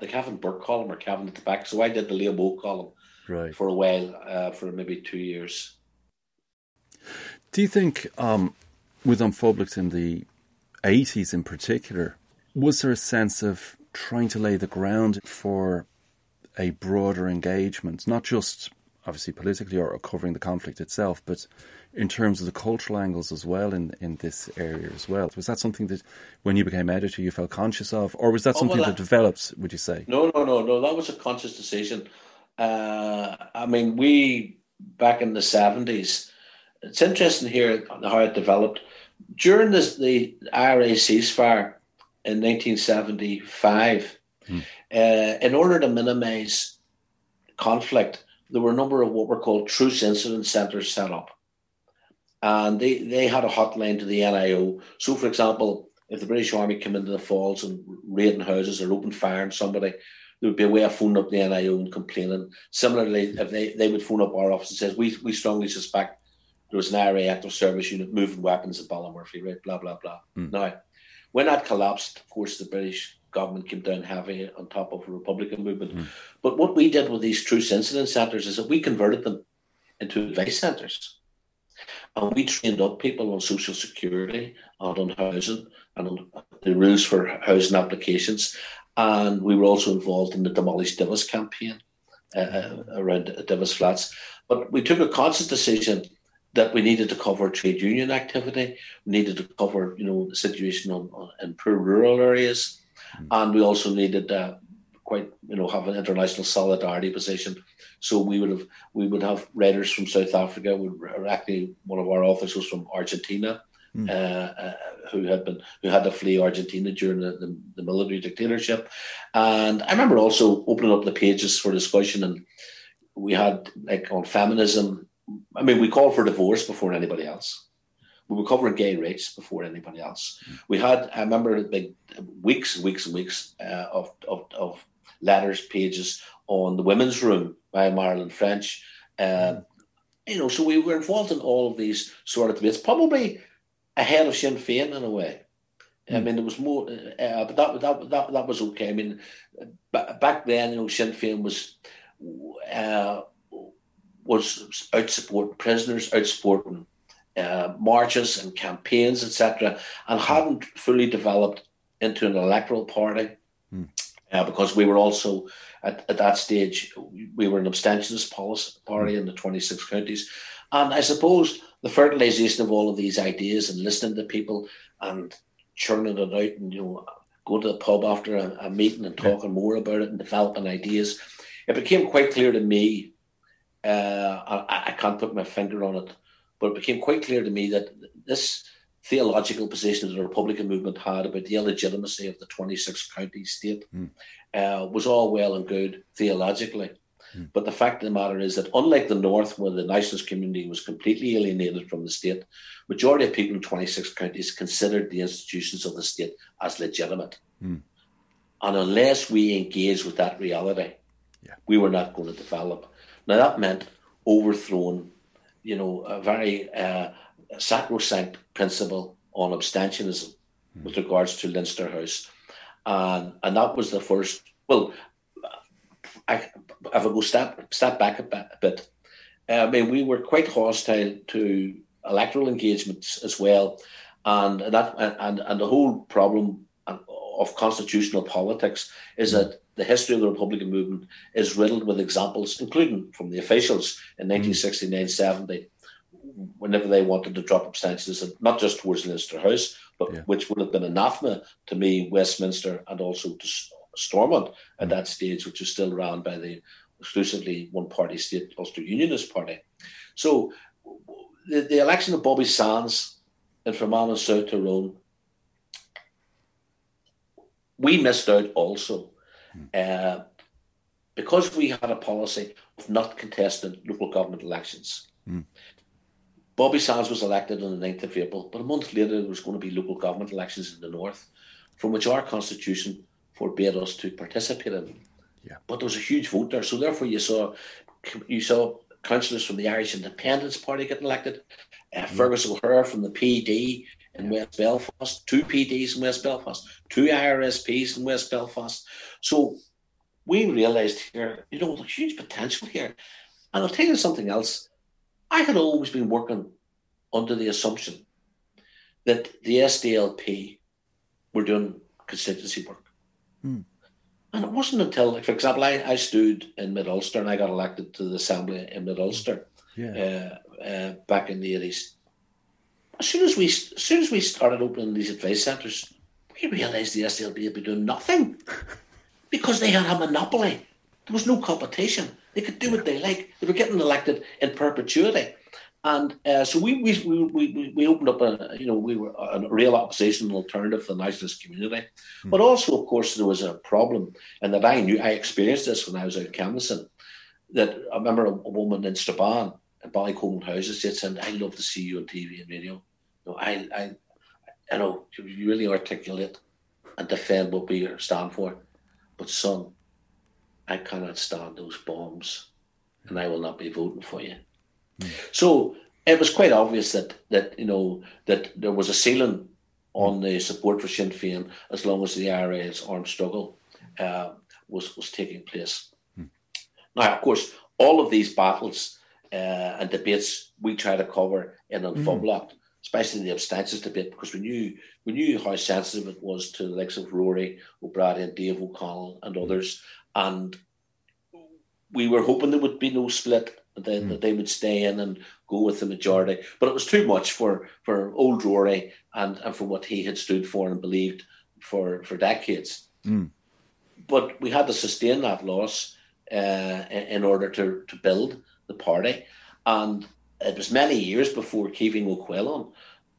the Kevin Burke column or Kevin at the back. So I did the Liam O column. Right. For a while, uh, for maybe two years. Do you think, um, with An Phobail in the eighties in particular, was there a sense of trying to lay the ground for a broader engagement, not just obviously politically or covering the conflict itself, but in terms of the cultural angles as well in, in this area as well? Was that something that when you became editor you felt conscious of, or was that oh, something well, that, that developed, would you say? No, no, no, no. That was a conscious decision. Uh, I mean, we, back in the seventies, it's interesting here how it developed. During this, the I R A ceasefire in nineteen seventy-five, mm. uh, in order to minimise conflict, there were a number of what were called truce incident centres set up. And they, they had a hotline to the N I O. So, for example, if the British Army came into the Falls and raiding houses or opened fire on somebody, there would be a way of phoning up the N I O and complaining. Similarly, if they, they would phone up our office and say, we we strongly suspect there was an I R A active service unit moving weapons at Ballymurphy, right, blah, blah, blah. Mm. Now, when that collapsed, of course, the British government came down heavy on top of the Republican movement. Mm. But what we did with these truce incident centres is that we converted them into advice centres. And we trained up people on social security and on housing and on the rules for housing applications. And we were also involved in the Demolish Divis campaign uh, around Divis Flats. But we took a conscious decision that we needed to cover trade union activity, we needed to cover, you know, the situation on, on, in poor rural areas. and we also needed uh, quite, you know, have an international solidarity position. So we would have we would have writers from South Africa. We actually one of our authors was from Argentina, mm. uh, uh, who had been who had to flee Argentina during the, the, the military dictatorship. And I remember also opening up the pages for discussion, and we had like on feminism. I mean, we called for divorce before anybody else. We were covering gay rights before anybody else. Mm. We had, I remember, like weeks and weeks and weeks uh, of, of of letters, pages on the women's room by Marilyn French. Uh, mm. You know, so we were involved in all of these sort of debates, probably ahead of Sinn Féin in a way. Mm. I mean, there was more, uh, but that, that that that was okay. I mean, b- back then, you know, Sinn Féin was uh, was out supporting prisoners, out supporting Uh, marches and campaigns, et cetera, and hadn't fully developed into an electoral party mm. uh, because we were also, at, at that stage, we were an abstentionist party in the twenty-six counties. And I suppose the fertilisation of all of these ideas and listening to people and churning it out and, you know, go to the pub after a, a meeting and talking more about it and developing ideas, it became quite clear to me, uh, I, I can't put my finger on it, but it became quite clear to me that this theological position that the Republican movement had about the illegitimacy of the twenty-six county state mm. uh, was all well and good theologically. Mm. But the fact of the matter is that unlike the North, where the nationalist community was completely alienated from the state, majority of people in twenty-six counties considered the institutions of the state as legitimate. Mm. And unless we engage with that reality, yeah. we were not going to develop. Now, that meant overthrowing, you know, a very uh, sacrosanct principle on abstentionism mm. with regards to Leinster House. And, and that was the first, well, I, if I go step, step back a bit, I mean, we were quite hostile to electoral engagements as well. And that and, and the whole problem of constitutional politics is mm. that the history of the Republican movement is riddled with examples, including from the officials in nineteen sixty-nine seventy, whenever they wanted to drop abstentionism, not just towards Leinster House, but yeah. which would have been anathema to me, Westminster, and also to Stormont at that stage, which was still run by the exclusively one-party state Ulster Unionist Party. So the, the election of Bobby Sands in Fermanagh, South Tyrone, we missed out also. Uh, because we had a policy of not contesting local government elections. Mm. Bobby Sands was elected on the ninth of April, but a month later there was going to be local government elections in the north, from which our constitution forbade us to participate in. Yeah. But there was a huge vote there, so therefore you saw you saw councillors from the Irish Independence Party getting elected, uh, mm. Fergus O'Hare from the P D in West Belfast, two P Ds in West Belfast, two I R S Ps in West Belfast. So we realised here, you know, there's huge potential here. And I'll tell you something else. I had always been working under the assumption that the S D L P were doing constituency work. Hmm. And it wasn't until, like, for example, I, I stood in Mid-Ulster and I got elected to the Assembly in Mid-Ulster yeah. uh, uh, back in the eighties. As soon as we, as soon as we started opening these advice centres, we realised the S D L P had been doing nothing because they had a monopoly. There was no competition. They could do what they like. They were getting elected in perpetuity, and uh, so we we, we we we opened up a you know we were a real oppositional alternative for the nationalist community, mm. but also of course there was a problem, and that I knew I experienced this when I was out canvassing. That I remember a, a woman in Strabane, in Ballycogan Houses, she said, "I love to see you on T V and radio. I, I, I know you really articulate and defend what we stand for, but son, I cannot stand those bombs, and I will not be voting for you." Mm. So it was quite obvious that that you know that there was a ceiling on the support for Sinn Féin as long as the I R A's armed struggle uh, was was taking place. Mm. Now, of course, all of these battles uh, and debates we try to cover in an unfoblocked. Mm. Especially the abstentions debate, because we knew we knew how sensitive it was to the likes of Rory O'Brady and Dave O'Connell and others, and we were hoping there would be no split, that they, mm. that they would stay in and go with the majority. But it was too much for, for old Rory and, and for what he had stood for and believed for, for decades. Mm. But we had to sustain that loss uh, in order to, to build the party. And it was many years before Keeving O'Quillan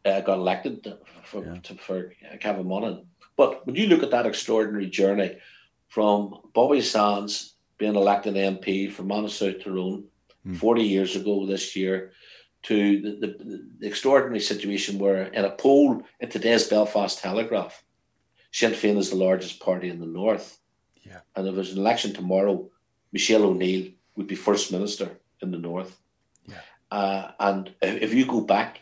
uh, got elected for, yeah. to, for Cavan Monaghan. But when you look at that extraordinary journey from Bobby Sands being elected M P for Manasouth Tyrone mm. forty years ago this year, to the, the, the extraordinary situation where, in a poll in today's Belfast Telegraph, Sinn Féin is the largest party in the north. Yeah. And if there's an election tomorrow, Michelle O'Neill would be First Minister in the north. Yeah. Uh, and if you go back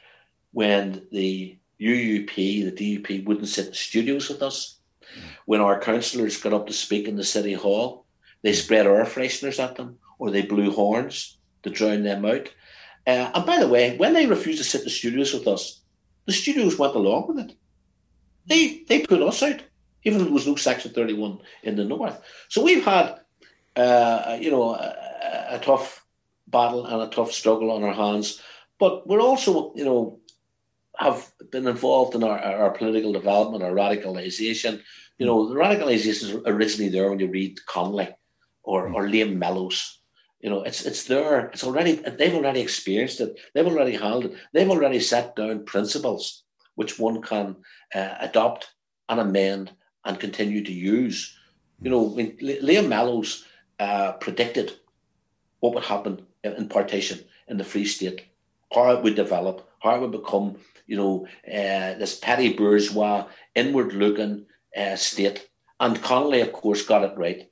when the U U P, the D U P, wouldn't sit in studios with us, yeah. when our councillors got up to speak in the City Hall, they spread air fresheners at them or they blew horns to drown them out. Uh, and by the way, when they refused to sit in the studios with us, the studios went along with it. They they put us out, even though there was no Section thirty-one in the north. So we've had, uh, you know, a, a tough battle and a tough struggle on our hands. But we're also, you know, have been involved in our, our political development, our radicalisation. You know, the radicalisation is originally there when you read Connolly or, or Liam Mellows. You know, it's it's there. It's already, they've already experienced it. They've already handled it. They've already set down principles which one can uh, adopt and amend and continue to use. You know, when Liam Mellows uh, predicted what would happen in partition in the Free State, how it would develop, how it would become, you know, uh, this petty bourgeois, inward-looking uh, state. And Connolly, of course, got it right.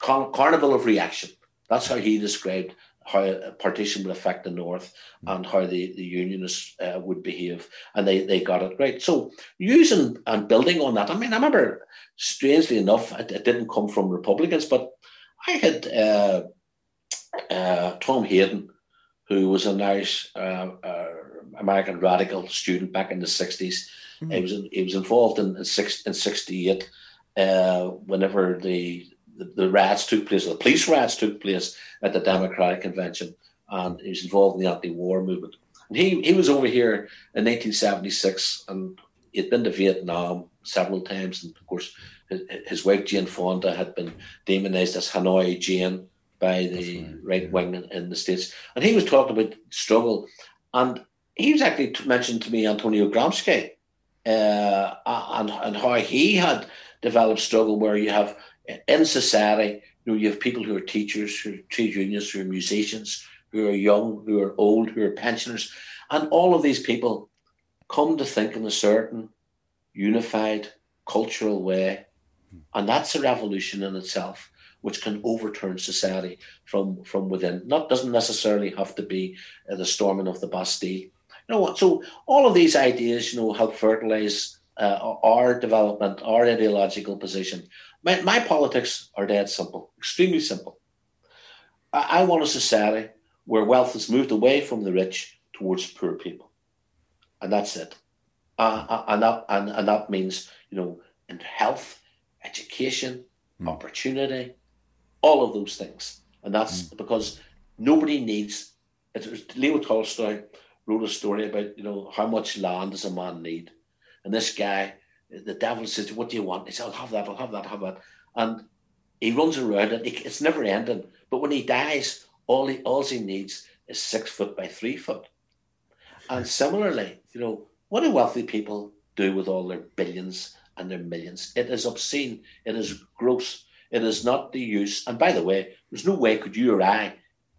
Car- carnival of reaction. That's how he described how partition would affect the north and how the, the unionists uh, would behave. And they, they got it right. So using and building on that, I mean, I remember, strangely enough, it, it didn't come from Republicans, but I had uh, uh, Tom Hayden, who was an Irish uh, uh, American radical student back in the sixties. Mm-hmm. He was in, he was involved in in, six, in sixty-eight uh, whenever the... the riots took place, the police riots took place at the Democratic Convention, and he was involved in the anti-war movement. And he, he was over here in nineteen seventy-six, and he had been to Vietnam several times, and of course his, his wife Jane Fonda had been demonised as Hanoi Jane by the right, right wing in, in the States. And he was talking about struggle, and he was actually mentioned to me Antonio Gramsci uh, and, and how he had developed struggle where you have... in society, you know, you have people who are teachers, who are trade unionists, who are musicians, who are young, who are old, who are pensioners. And all of these people come to think in a certain unified cultural way. And that's a revolution in itself, which can overturn society from, from within. Not doesn't necessarily have to be uh, the storming of the Bastille. You know, so all of these ideas, you know, help fertilize uh, our development, our ideological position. My, my politics are dead simple, extremely simple. I, I want a society where wealth is moved away from the rich towards poor people, and that's it. Uh, and that and, and that means, you know, in health, education, mm. opportunity, all of those things. And that's mm. because nobody needs. It was Leo Tolstoy wrote a story about, you know, how much land does a man need, and this guy. The devil says, what do you want? He says, I'll have that, I'll have that, I'll have that. And he runs around and it's never ending. But when he dies, all he, all he needs is six foot by three foot. And similarly, you know, what do wealthy people do with all their billions and their millions? It is obscene. It is gross. It is not the use. And by the way, there's no way could you or I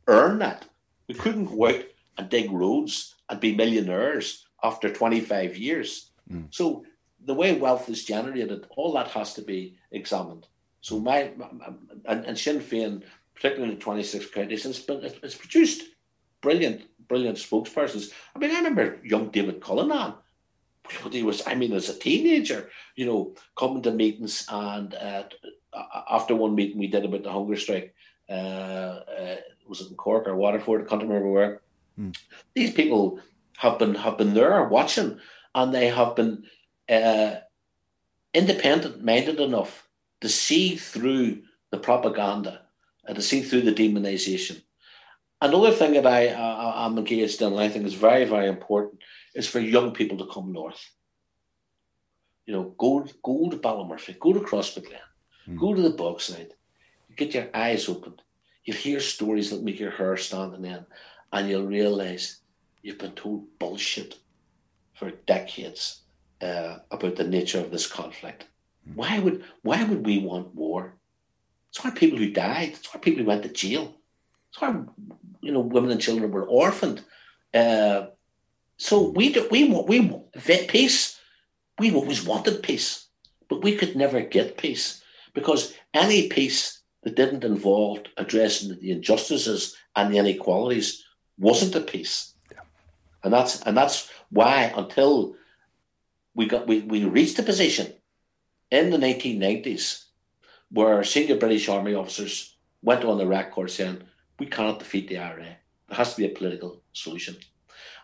earn that. We couldn't go out and dig roads and be millionaires after twenty-five years. Mm. So... the way wealth is generated, all that has to be examined. So my, my and, and Sinn Féin, particularly in the twenty-six counties, it's, been, it's produced brilliant, brilliant spokespersons. I mean, I remember young David Cullinan. He was, I mean, as a teenager, you know, coming to meetings, and uh, after one meeting we did about the hunger strike, uh, uh, was it in Cork or Waterford? I can't remember where. Mm. These people have been have been there watching, and they have been. Uh, independent-minded enough to see through the propaganda and to see through the demonisation. Another thing that I uh, am engaged in, and I think is very, very important, is for young people to come north. you know, go, go to Ballymurphy, go to Cross Glen, mm. go to the Bogside, you get your eyes opened, you hear stories that make your hair stand on end, and you'll realise you've been told bullshit for decades uh, about the nature of this conflict. Mm. Why would why would we want war? It's why people who died, it's why people who went to jail, it's why, you know, women and children were orphaned. Uh, so we do, we want we, we, peace. We always wanted peace, but we could never get peace, because any peace that didn't involve addressing the injustices and the inequalities wasn't a peace. Yeah. And that's and that's why until we got we, we reached a position in the nineteen nineties where senior British Army officers went on the record saying, we cannot defeat the I R A. There has to be a political solution.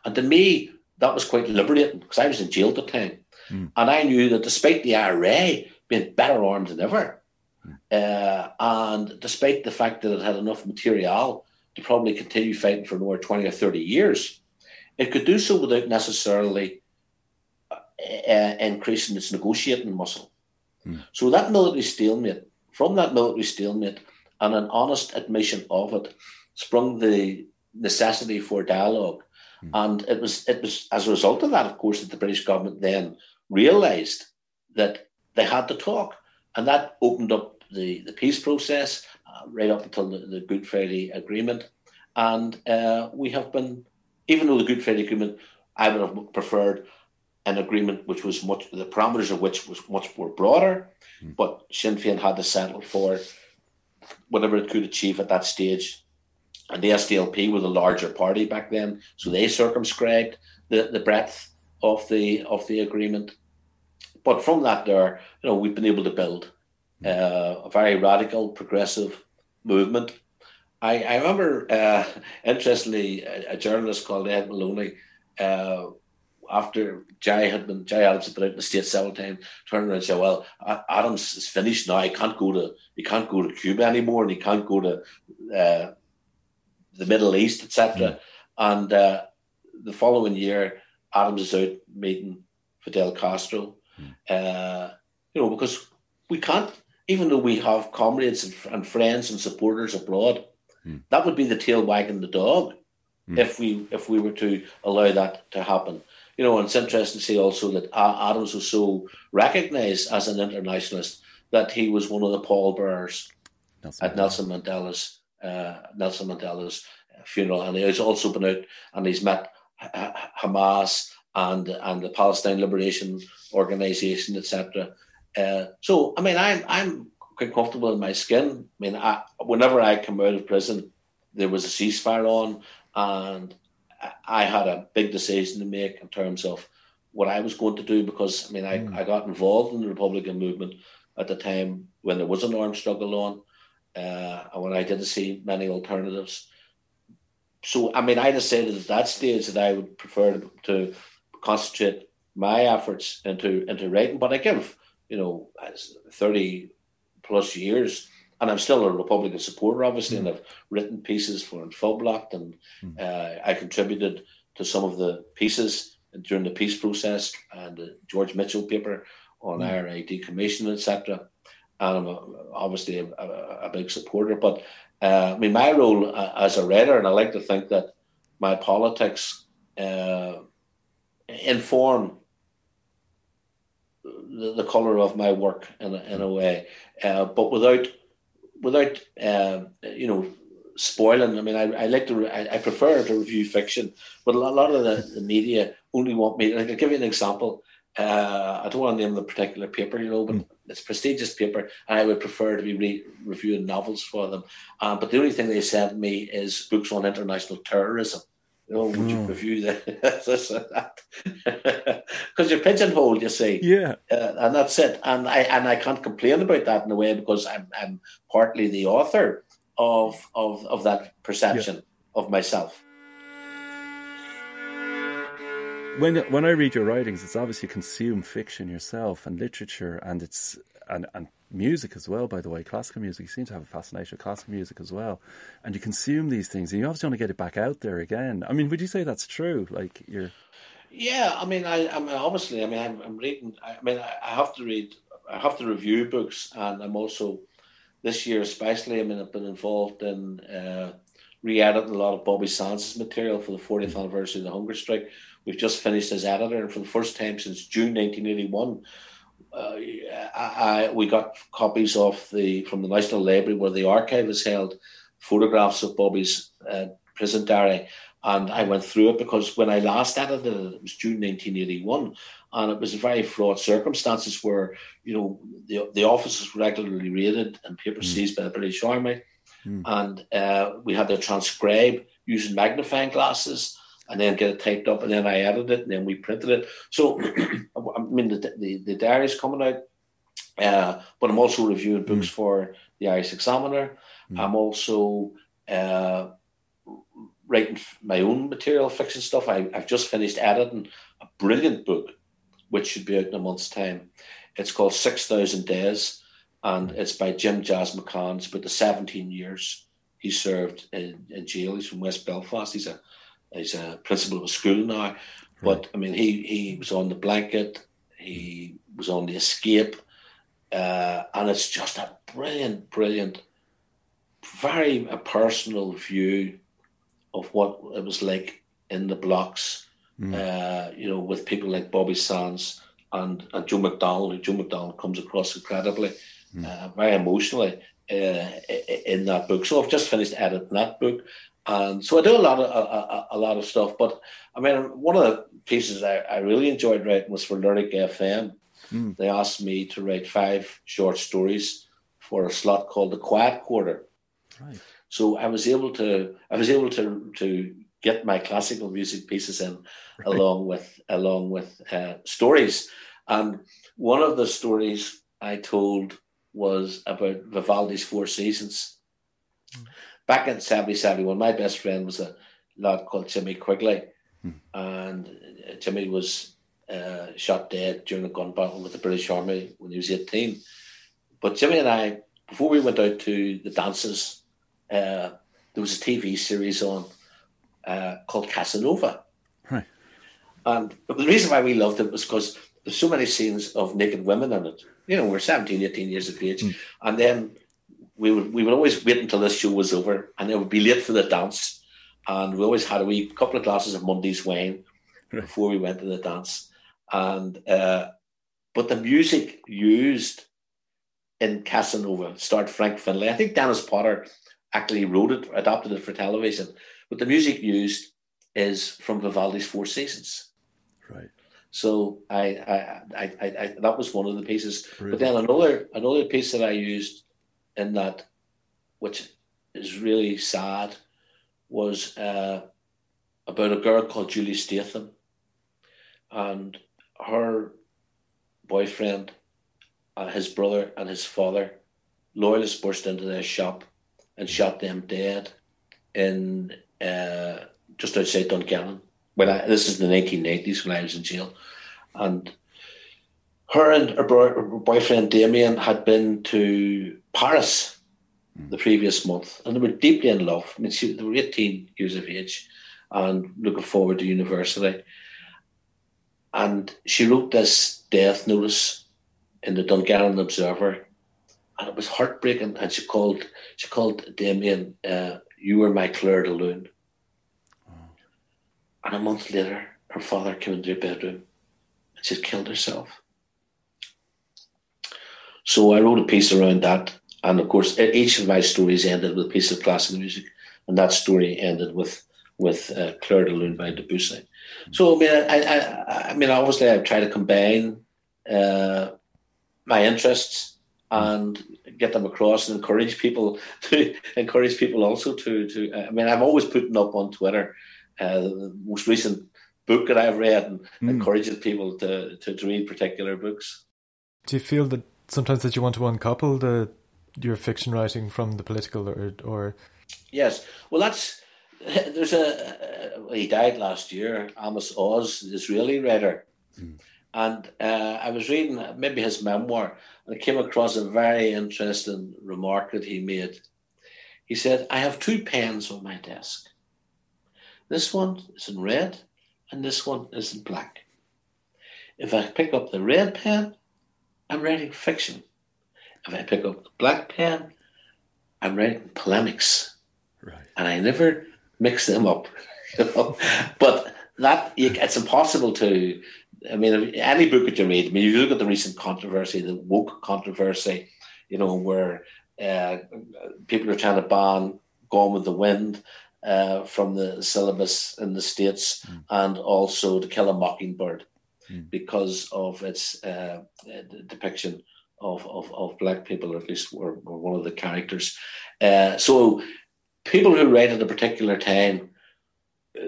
And to me, that was quite liberating, because I was in jail at the time. Mm. And I knew that despite the I R A being better armed than ever, mm. uh, and despite the fact that it had enough material to probably continue fighting for another twenty or thirty years, it could do so without necessarily uh, increasing its negotiating muscle. Mm. So that military stalemate, from that military stalemate and an honest admission of it, sprung the necessity for dialogue. Mm. And it was it was as a result of that, of course, that the British government then realised that they had to talk. And that opened up the, the peace process uh, right up until the, the Good Friday Agreement. And uh, we have been, even though the Good Friday Agreement, I would have preferred an agreement which was much, the parameters of which was much more broader, mm. but Sinn Féin had to settle for whatever it could achieve at that stage. And the S D L P were the larger party back then, so they circumscribed the, the breadth of the of the agreement. But from that there, you know, we've been able to build uh, a very radical, progressive movement. I, I remember, uh, interestingly, a, a journalist called Ed Maloney, uh, after Gerry had been, Gerry Adams had been out in the States several times, turned around and said, well, Adams is finished now, he can't go to, he can't go to Cuba anymore, and he can't go to... Uh, the Middle East, et cetera. Mm. And uh, the following year, Adams is out meeting Fidel Castro. Mm. Uh, you know, because we can't, even though we have comrades and, and friends and supporters abroad, mm. that would be the tail wagging the dog mm. if we if we were to allow that to happen. You know, and it's interesting to see also that uh, Adams was so recognised as an internationalist that he was one of the pallbearers at Nelson Mandela's Uh, Nelson Mandela's funeral, and he's also been out and he's met ha- Hamas and and the Palestine Liberation Organization, et cetera. Uh, so, I mean, I'm I'm quite comfortable in my skin. I mean, I, whenever I come out of prison, there was a ceasefire on, and I had a big decision to make in terms of what I was going to do, because I mean, I, mm. I got involved in the Republican movement at the time when there was an armed struggle on. Uh, and when I didn't see many alternatives. So, I mean, I decided at that stage that I would prefer to, to concentrate my efforts into, into writing. But I give, you know, thirty plus years, and I'm still a Republican supporter, obviously, mm-hmm. and I've written pieces for An Phoblacht, and mm-hmm. uh, I contributed to some of the pieces during the peace process and the George Mitchell paper on mm-hmm. I R A decommission, et cetera. And I'm a, obviously a, a, a big supporter, but uh, I mean, my role uh, as a writer, and I like to think that my politics uh, inform the, the colour of my work in a, in a way, uh, but without without uh, you know, spoiling. I mean, I, I like to re- I, I prefer to review fiction, but a lot, a lot of the, the media only want me. Like, I'll give you an example. Uh, I don't want to name the particular paper, you know, but mm. it's a prestigious paper, and I would prefer to be re- reviewing novels for them. Uh, but the only thing they said to me is books on international terrorism. You know, would mm. you review that? Because you're pigeonholed, you see. Yeah. Uh, and that's it. And I and I can't complain about that in a way, because I'm I'm partly the author of of, of that perception yeah. of myself. When when I read your writings, it's obvious you consume fiction yourself and literature, and it's and, and music as well, by the way, classical music. You seem to have a fascination with classical music as well. And you consume these things, and you obviously want to get it back out there again. I mean, would you say that's true? Like, you're... Yeah, I mean, I, I mean, obviously, I mean, I'm, I'm reading. I mean, I have to read. I have to review books, and I'm also this year, especially. I mean, I've been involved in uh, re-editing a lot of Bobby Sands' material for the fortieth anniversary of the hunger strike. We've just finished as editor, and for the first time since June nineteen eighty-one, uh, I, I, we got copies of the from the National Library, where the archive is held, photographs of Bobby's uh, prison diary. And I went through it, because when I last edited it, it was June nineteen eighty-one, and it was very fraught circumstances where, you know, the the office was regularly raided and paper seized by the British Army, mm. and uh, we had to transcribe using magnifying glasses and then get it typed up, and then I edited it and then we printed it. So, I mean, the the, the diary is coming out, uh, but I'm also reviewing books mm. for the Irish Examiner. Mm. I'm also... Uh, writing my own material, fiction stuff. I, I've just finished editing a brilliant book, which should be out in a month's time. It's called six thousand Days, and it's by Jim Jazz McCann. It's about the seventeen years he served in, in jail. He's from West Belfast. He's a he's a principal of a school now. But, I mean, he, he was on the blanket. He was on the escape. Uh, and it's just a brilliant, brilliant, very a personal view of what it was like in the blocks, mm. uh, you know, with people like Bobby Sands and, and Joe McDonald, who Joe McDonald comes across incredibly, mm. uh, very emotionally uh, in that book. So I've just finished editing that book. And so I do a lot of a, a, a lot of stuff. But, I mean, one of the pieces I, I really enjoyed writing was for Lyric F M. Mm. They asked me to write five short stories for a slot called The Quiet Quarter. Right. So I was able to I was able to to get my classical music pieces in, right. along with along with uh, stories, and one of the stories I told was about Vivaldi's Four Seasons. Mm. Back in seventy, seventy-one, my best friend was a lad called Jimmy Quigley, mm. and Jimmy was uh, shot dead during a gun battle with the British Army when he was eighteen. But Jimmy and I, before we went out to the dances, Uh, there was a T V series on uh, called Casanova. Right. And the reason why we loved it was because there's so many scenes of naked women in it. You know, we're seventeen, eighteen years of age. Mm. And then we would, we would always wait until this show was over, and it would be late for the dance. And we always had a wee couple of glasses of Monday's wine right. before we went to the dance. And uh, but the music used in Casanova starred Frank Finlay. I think Dennis Potter actually wrote it, adapted it for television, but the music used is from Vivaldi's Four Seasons. Right. So I, I, I, I, I that was one of the pieces. Brilliant. But then another, another piece that I used in that, which is really sad, was uh, about a girl called Julie Statham, and her boyfriend, and his brother, and his father, loyalists burst into their shop and shot them dead in uh, just outside Dungannon. When I, this is the nineteen nineties when I was in jail, and her and her, bro- her boyfriend Damien had been to Paris the previous month, and they were deeply in love. I mean, she, they were eighteen years of age, and looking forward to university. And she wrote this death notice in the Dungannon Observer. And it was heartbreaking. And she called she called Damien, uh, you were my Claire de Lune. Oh. And a month later, her father came into her bedroom and she'd killed herself. So I wrote a piece around that. And of course, each of my stories ended with a piece of classical music. And that story ended with with uh, Claire de Lune by Debussy. Mm-hmm. So, I mean, I, I, I mean, obviously, I try to combine uh, my interests and get them across, and encourage people to encourage people also to to. I mean, I'm always putting up on Twitter uh, the most recent book that I've read, and mm. encouraging people to, to, to read particular books. Do you feel that sometimes that you want to uncouple the your fiction writing from the political, or or? Yes, well, that's there's a uh, he died last year, Amos Oz, the Israeli writer. Mm. And uh, I was reading maybe his memoir, and I came across a very interesting remark that he made. He said, I have two pens on my desk. This one is in red and this one is in black. If I pick up the red pen, I'm writing fiction. If I pick up the black pen, I'm writing polemics. Right. And I never mix them up. You know? But that it's impossible to... I mean, any book that you read, I mean, you look at the recent controversy, the woke controversy, you know, where uh, people are trying to ban Gone with the Wind uh, from the syllabus in the States, mm. and also To Kill a Mockingbird, mm. because of its uh, depiction of, of, of black people, or at least were, were one of the characters. Uh, so people who write at a particular time, uh,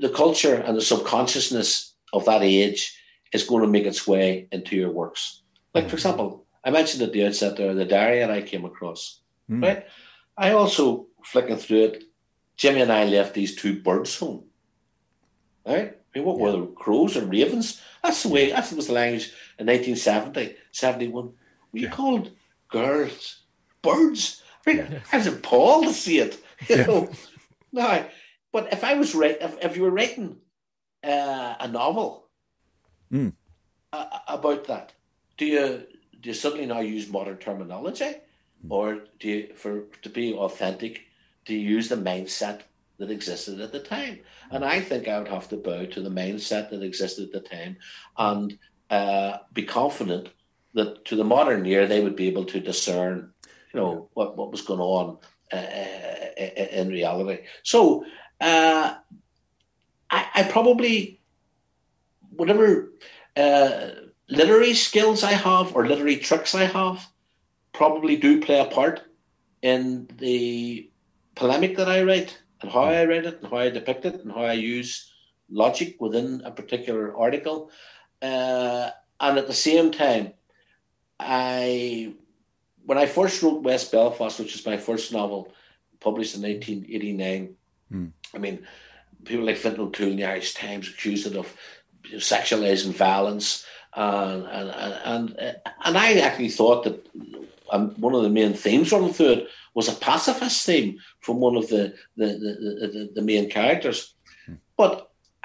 the culture and the subconsciousness of that age is going to make its way into your works. Like, mm-hmm. for example, I mentioned at the outset there, the diary that I came across, mm. right? I also, flicking through it, Jimmy and I left these two birds home, right? I mean, what yeah. were they, crows or ravens? That's the way, that was the language in nineteen seventy, seventy-one. We yeah. called girls birds. I mean, yeah. I was appalled to see it, you yeah. know? Now, but if I was right, if, if you were writing Uh, a novel mm. uh, about that, do you do you suddenly now use modern terminology, mm. or do you, for to be authentic, do you use the mindset that existed at the time? Mm. And I think I would have to bow to the mindset that existed at the time, and uh, be confident that to the modern ear they would be able to discern, you know, yeah. what what was going on uh, in reality. So. Uh, I, I probably, whatever uh, literary skills I have or literary tricks I have, probably do play a part in the polemic that I write and how I write it and how I depict it and how I use logic within a particular article. Uh, and at the same time, I, when I first wrote West Belfast, which is my first novel, published in nineteen eighty-nine, mm. I mean... people like Fintan O'Toole in the Irish Times accused it of sexualizing violence, and and and and I actually thought that one of the main themes running through it was a pacifist theme from one of the the the, the, the main characters. Hmm. But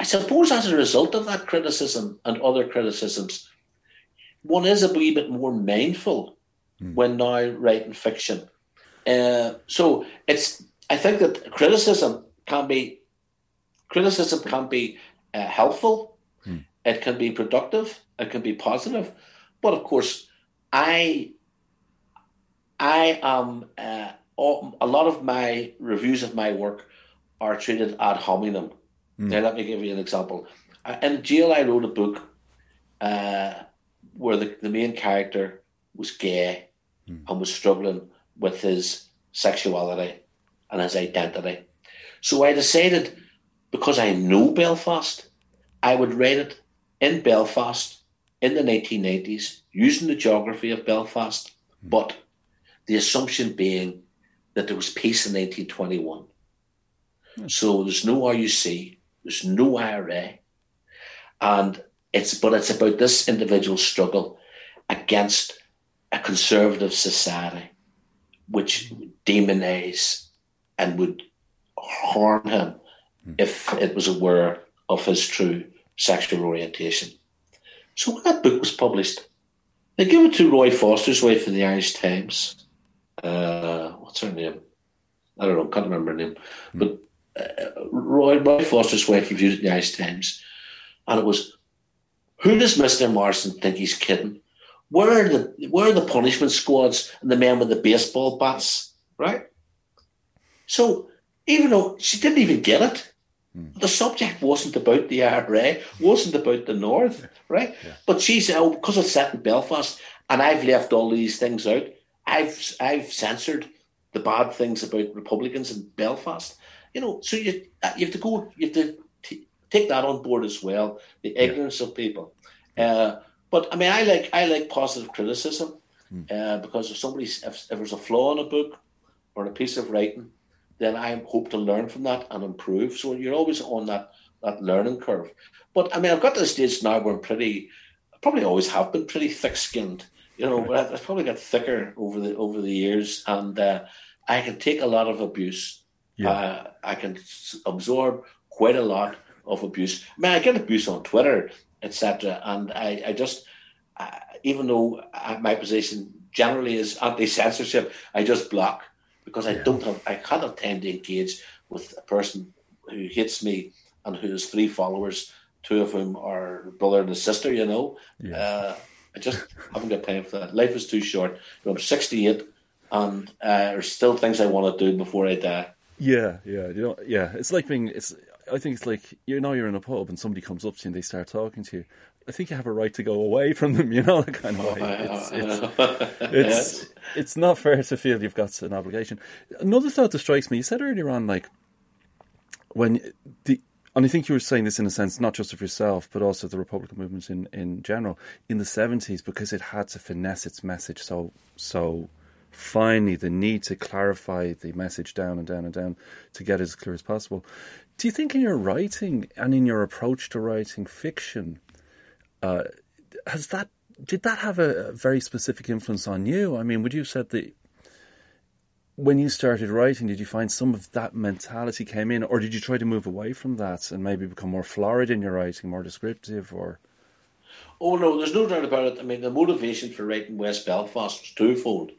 I suppose as a result of that criticism and other criticisms, one is a wee bit more mindful hmm. when now writing fiction. Uh, so it's I think that criticism can be. Criticism can be uh, helpful, mm. it can be productive, it can be positive, but of course, I, I am uh, all, a lot of my reviews of my work are treated ad hominem. Mm. Now, let me give you an example. In jail, I wrote a book uh, where the, the main character was gay mm. and was struggling with his sexuality and his identity. So I decided. Because I know Belfast, I would write it in Belfast in the nineteen nineties, using the geography of Belfast, mm. but the assumption being that there was peace in nineteen twenty-one. Mm. So there's no R U C, there's no I R A, and it's but it's about this individual struggle against a conservative society which mm. would demonize and would harm him if it was aware of his true sexual orientation. So when that book was published, they gave it to Roy Foster's wife in the Irish Times. Uh, what's her name? I don't know, can't remember her name. But uh, Roy, Roy Foster's wife reviewed it in the Irish Times. And it was, who does Mister Morrison think he's kidding? Where are the, where are the punishment squads and the men with the baseball bats, right? So even though she didn't even get it, the subject wasn't about the I R A, wasn't about the North, right? Yeah. But she said, oh, because it's set in Belfast and I've left all these things out, I've I've censored the bad things about Republicans in Belfast. You know, so you you have to go, you have to t- take that on board as well, the ignorance yeah. of people. Uh, but I mean, I like I like positive criticism mm. uh, because if somebody if, if there's a flaw in a book or in a piece of writing, then I hope to learn from that and improve. So you're always on that, that learning curve. But I mean, I've got to the stage now where I'm pretty, I probably always have been pretty thick-skinned, you know, but I've probably got thicker over the over the years, and uh, I can take a lot of abuse. Yeah. Uh, I can absorb quite a lot of abuse. I mean, I get abuse on Twitter, et cetera. And I, I just, I, even though my position generally is anti-censorship, I just block because I yeah. don't have, I can't have time to engage with a person who hates me and who has three followers, two of whom are brother and a sister, you know. Yeah. Uh, I just haven't got time for that. Life is too short. You know, I'm sixty-eight, and uh, there's still things I want to do before I die. Yeah, yeah, you know, yeah. It's like being. It's. I think it's like you know, you're in a pub and somebody comes up to you and they start talking to you. I think you have a right to go away from them. You know, that kind of way. It's it's, it's, it's it's not fair to feel you've got an obligation. Another thought that strikes me. You said earlier on, like when the. And I think you were saying this in a sense, not just of yourself, but also the Republican movement in, in general, in the seventies, because it had to finesse its message so so finely, the need to clarify the message down and down and down to get it as clear as possible. Do you think in your writing and in your approach to writing fiction, uh, has that did that have a, a very specific influence on you? I mean, would you have said that when you started writing, did you find some of that mentality came in, or did you try to move away from that and maybe become more florid in your writing, more descriptive? Or oh no, there's no doubt about it. I mean, the motivation for writing West Belfast was twofold.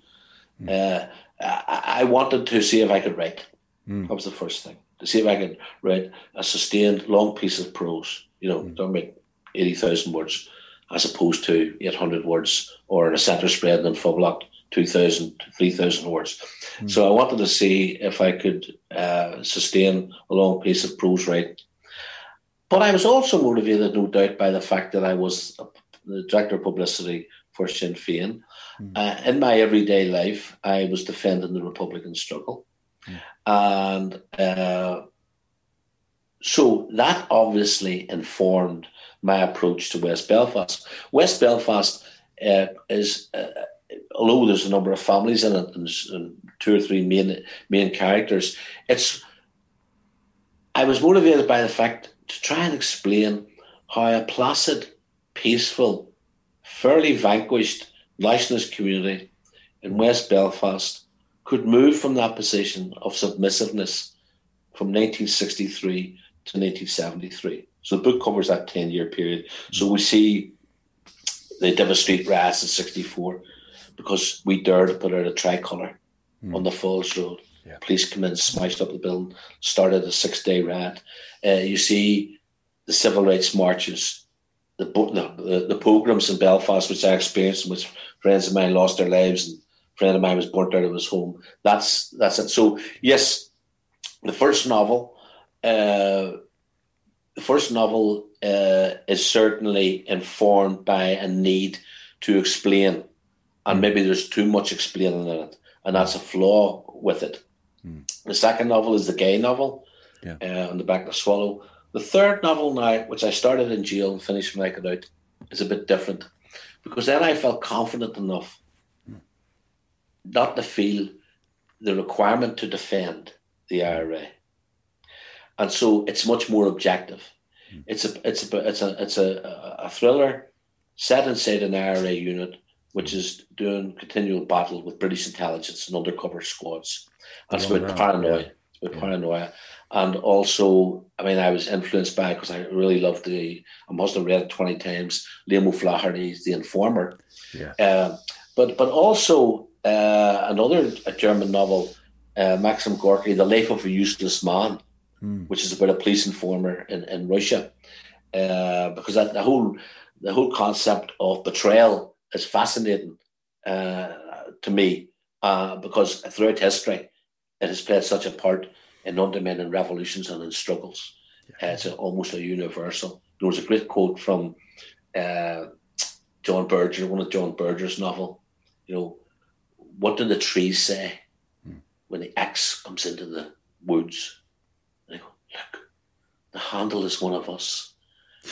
Mm. Uh, I, I wanted to see if I could write. Mm. That was the first thing, to see if I could write a sustained long piece of prose. You know, mm. don't make eighty thousand words as opposed to eight hundred words or a centre spread and then full block. two thousand, three thousand words. Mm. So I wanted to see if I could uh, sustain a long piece of prose writing. But I was also motivated, no doubt, by the fact that I was a, the director of publicity for Sinn Féin. Mm. Uh, in my everyday life, I was defending the Republican struggle. Mm. And uh, so that obviously informed my approach to West Belfast. West Belfast uh, is... Uh, although there's a number of families in it and two or three main main characters, it's. I was motivated by the fact to try and explain how a placid, peaceful, fairly vanquished nationalist community in West Belfast could move from that position of submissiveness from nineteen sixty-three to nineteen seventy-three. So the book covers that ten-year period. So we see the Divis Street riots in sixty-four. Because we dared to put out a tricolour mm. on the Falls Road. Yeah. Police came in, smashed up the building, started a six-day riot. Uh, you see the civil rights marches, the, the the pogroms in Belfast, which I experienced, in which friends of mine lost their lives, and a friend of mine was burnt out of his home. That's that's it. So yes, the first novel, uh, the first novel uh, is certainly informed by a need to explain. And maybe there's too much explaining in it, and that's a flaw with it. Mm. The second novel is the gay novel, yeah. uh, On the Back of the Swallow. The third novel now, which I started in jail and finished when I got out, is a bit different, because then I felt confident enough mm. not to feel the requirement to defend the I R A, and so it's much more objective. Mm. It's a it's a it's a it's a, a thriller set inside an I R A unit, which is doing continual battle with British intelligence and undercover squads. That's about that. Paranoia. Yeah. It's about yeah. paranoia. And also, I mean, I was influenced by, because I really loved the, I must have read it twenty times, Liam O'Flaherty's The Informer. Yeah. Uh, but but also uh, another a German novel, uh, Maxim Gorky, The Life of a Useless Man, mm. which is about a police informer in, in Russia. Uh, because that the whole the whole concept of betrayal is fascinating uh, to me uh, because throughout history it has played such a part in undermining revolutions and in struggles. Yeah. Uh, it's a, almost a universal. There was a great quote from uh, John Berger, one of John Berger's novels. You know, what do the trees say mm. when the axe comes into the woods? They go, look, the handle is one of us.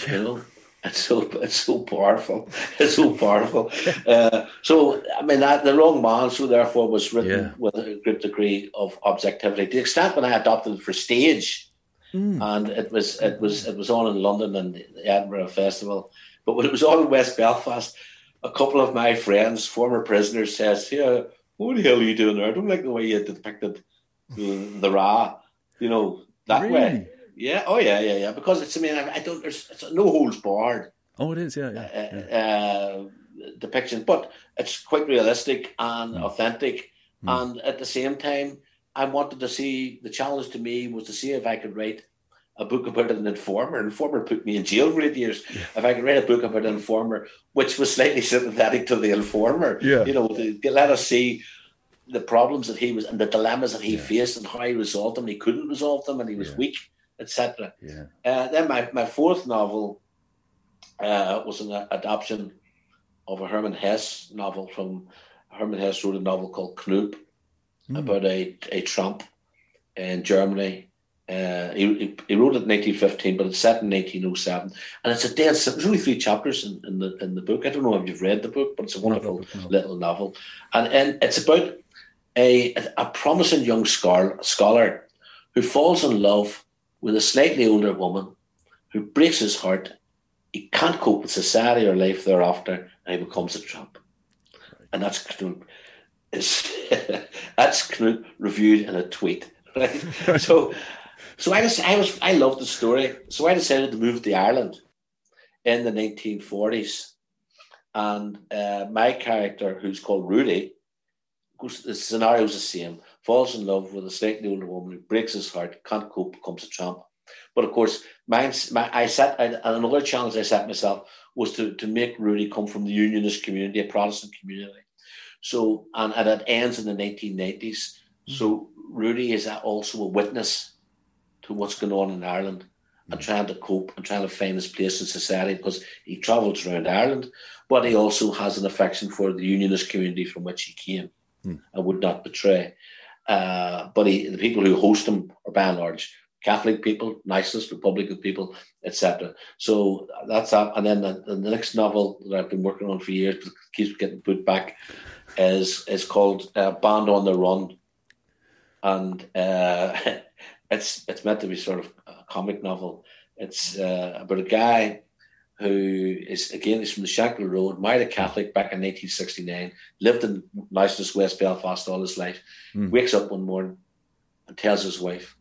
Yeah. You know. It's so it's so powerful. It's so powerful. Uh, so I mean, that, The Wrong Man, so therefore, was written yeah. with a great degree of objectivity. To the extent when I adopted it for stage, mm. and it was it was it was on in London and the Edinburgh Festival, but when it was on in West Belfast, a couple of my friends, former prisoners, says, "Yeah, what the hell are you doing there? I don't like the way you depicted the, the Ra, you know, that really? Way." Yeah. Oh, yeah, yeah, yeah. Because it's, I mean, I don't. There's it's no holds barred. Oh, it is. Yeah, yeah. Uh, yeah. Uh, depiction, but it's quite realistic and mm. authentic. Mm. And at the same time, I wanted to see. The challenge to me was to see if I could write a book about an informer. An informer put me in jail for eight years. Yeah. If I could write a book about an informer, which was slightly sympathetic to the informer, yeah. you know, to, to let us see the problems that he was and the dilemmas that he yeah. faced and how he resolved them. He couldn't resolve them and he was yeah. weak, et cetera. Yeah. Uh, then my, my fourth novel uh, was an adaptation of a Hermann Hesse novel. From Hermann Hesse wrote a novel called Knoop mm. about a, a tramp in Germany. Uh, he, he wrote it in nineteen fifteen, but it's set in nineteen oh seven, and it's a dead. There's only three chapters in, in the in the book. I don't know if you've read the book, but it's a wonderful book, no. little novel, and and it's about a a promising young scholar scholar who falls in love with a slightly older woman, who breaks his heart. He can't cope with society or life thereafter, and he becomes a tramp, right. and that's Knut. That's Knut reviewed in a tweet, right? So. So I, just, I was I loved the story. So I decided to move to Ireland in the nineteen forties, and uh, my character, who's called Rudy, goes, the scenario's the same. Falls in love with a slightly older woman who breaks his heart, can't cope, becomes a tramp. But of course, mine, my I set I, another challenge I set myself was to to make Rudy come from the Unionist community, a Protestant community. So and, and it ends in the nineteen nineties. Mm. So Rudy is also a witness to what's going on in Ireland and trying to cope and trying to find his place in society, because he travels around Ireland, but he also has an affection for the Unionist community from which he came mm. and would not betray. Uh, but he, the people who host him are by and large Catholic people, nicest Republican people, et cetera. So that's that. And then the, the next novel that I've been working on for years, but keeps getting put back, is is called uh, Band on the Run. And... Uh, It's it's meant to be sort of a comic novel. It's uh, about a guy who is, again, he's from the Shankill Road, married a Catholic back in nineteen sixty-nine, lived in nicest West Belfast all his life, mm. wakes up one morning and tells his wife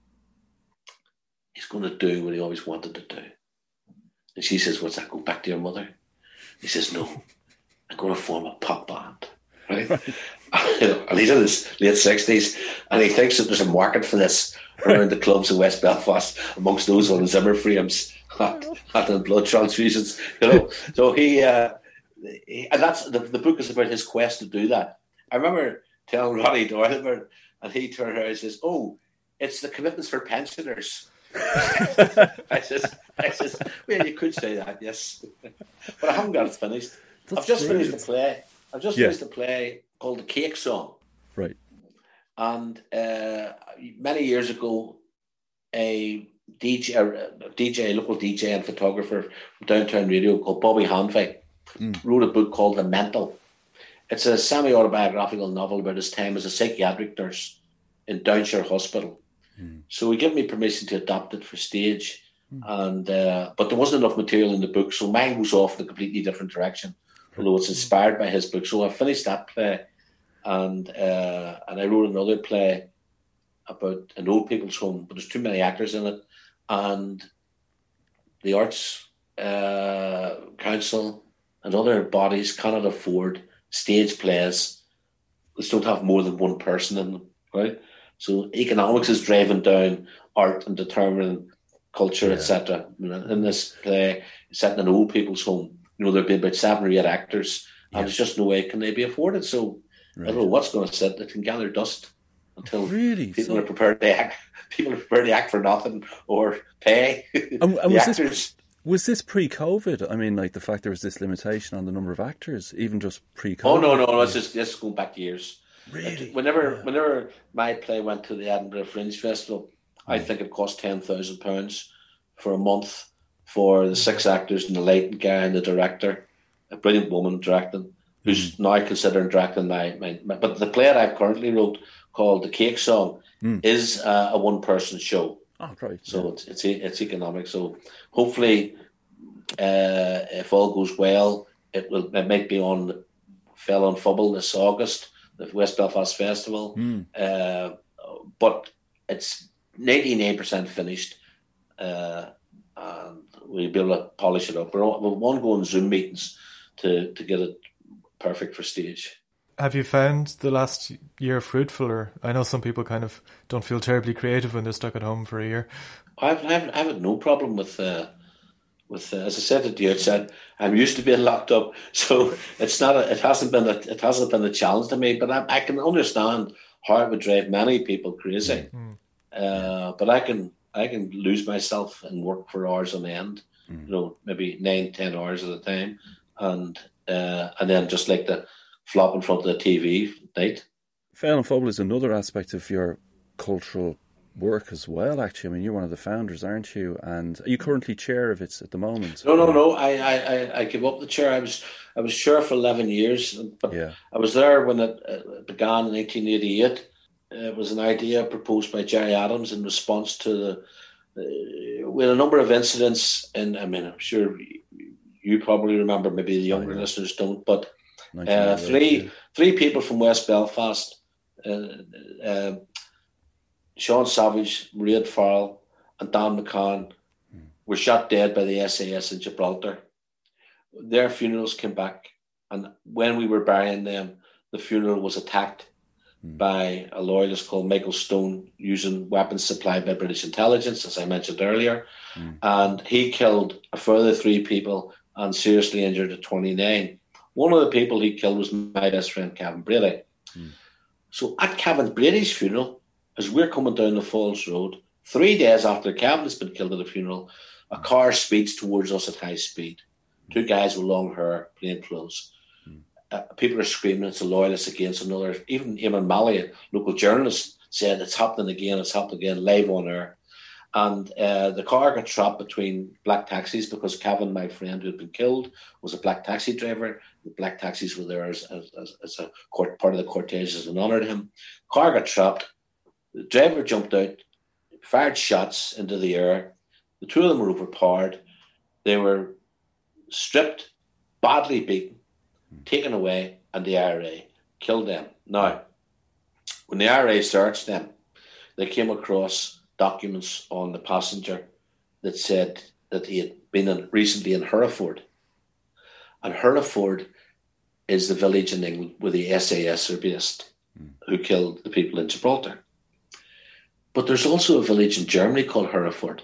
he's going to do what he always wanted to do. And she says, "What's that? Go back to your mother?" He says, "No, I'm going to form a pop band." Right? And he's in his late sixties, and he thinks that there's a market for this around the clubs in West Belfast, amongst those on the Zimmer frames, at, at the blood transfusions, you know. So he, uh, he and that's the, the book is about his quest to do that. I remember telling Ronnie Doyle about it, and he turned around and says, "Oh, it's the commitments for pensioners." I says, I says, "Well, you could say that, yes, but I haven't got it finished. That's I've just brilliant. finished the play. I've just yeah. finished the play." Called The Cake Song, right? And uh, many years ago, a D J, a D J, a local D J and photographer from Downtown Radio called Bobby Hanvey mm. wrote a book called The Mental. It's a semi-autobiographical novel about his time as a psychiatric nurse in Downshire Hospital. Mm. So he gave me permission to adapt it for stage, mm. and uh, but there wasn't enough material in the book, so mine was off in a completely different direction. Although it's inspired by his book, so I finished that play. And uh, and I wrote another play about an old people's home, but there's too many actors in it. And the Arts uh, Council and other bodies cannot afford stage plays which don't have more than one person in them, right? So economics is driving down art and determining culture, yeah. et cetera. In this play, it's set in an old people's home. You know, there'd be about seven or eight actors, and yeah. there's just no way can they be afforded. So right. I don't know what's going to sit. It can gather dust until really? people so... are prepared to act. People are prepared to act for nothing or pay. And, and was, this, was this pre-COVID? I mean, like the fact there was this limitation on the number of actors, even just pre-COVID. Oh no, no, no! It's just it's going back years. Really? It, whenever, yeah. whenever my play went to the Edinburgh Fringe Festival, oh. I think it cost ten thousand pounds for a month. For the six actors and the lighting guy and the director, a brilliant woman directing, who's mm. now considering directing my, my, my... But the play that I've currently wrote, called The Cake Song, mm. is uh, a one-person show. Oh, right. So yeah. it's, it's it's economic. So hopefully, uh, if all goes well, it will. It might be on Féile an Phobail this August, the West Belfast Festival. Mm. Uh, but it's ninety-nine percent finished. uh, and we'll be able to polish it up. We're ongoing Zoom meetings to, to get it perfect for stage. Have you found the last year fruitful? Or I know some people kind of don't feel terribly creative when they're stuck at home for a year. I've I've, I've had no problem with, uh, with uh, as I said at the outset, I'm used to being locked up, so it's not a, it hasn't been a, it hasn't been a challenge to me. But I, I can understand how it would drive many people crazy. Mm. Uh, but I can I can lose myself and work for hours on end, mm. you know, maybe nine ten hours at a time, and uh, and then just like the flop in front of the T V night. Féile an Phobail is another aspect of your cultural work as well, actually. I mean, you're one of the founders, aren't you? And are you currently chair of it at the moment? No, no, no. I, I, I gave up the chair. I was I was chair for eleven years. But yeah. I was there when it began in nineteen eighty-eight. It was an idea proposed by Gerry Adams in response to the... Uh, we had a number of incidents, and I mean, I'm sure you probably remember, maybe the younger oh, yeah. listeners don't, but Uh, three three people from West Belfast, uh, uh, Sean Savage, Raid Farrell and Dan McCann, mm. were shot dead by the S A S in Gibraltar. Their funerals came back, and when we were burying them, the funeral was attacked mm. by a loyalist called Michael Stone using weapons supplied by British intelligence, as I mentioned earlier, mm. and he killed a further three people and seriously injured a twenty-nine. One of the people he killed was my best friend, Kevin Brady. Mm. So at Kevin Brady's funeral, as we're coming down the Falls Road, three days after Kevin's been killed at a funeral, a car speeds towards us at high speed. Mm. Two guys with long hair, plain clothes. Mm. Uh, people are screaming, it's a loyalist against another. Even Eamon Malley, a local journalist, said, it's happening again, it's happening again, live on air. And uh, the car got trapped between black taxis because Kevin, my friend who had been killed, was a black taxi driver. The black taxis were there as, as, as a court, part of the cortege as an honour to him. Car got trapped. The driver jumped out, fired shots into the air. The two of them were overpowered. They were stripped, badly beaten, taken away, and the I R A killed them. Now, when the I R A searched them, they came across documents on the passenger that said that he had been in, recently in Hereford. And Hereford is the village in England where the S A S are based, mm. who killed the people in Gibraltar. But there's also a village in Germany called Hereford,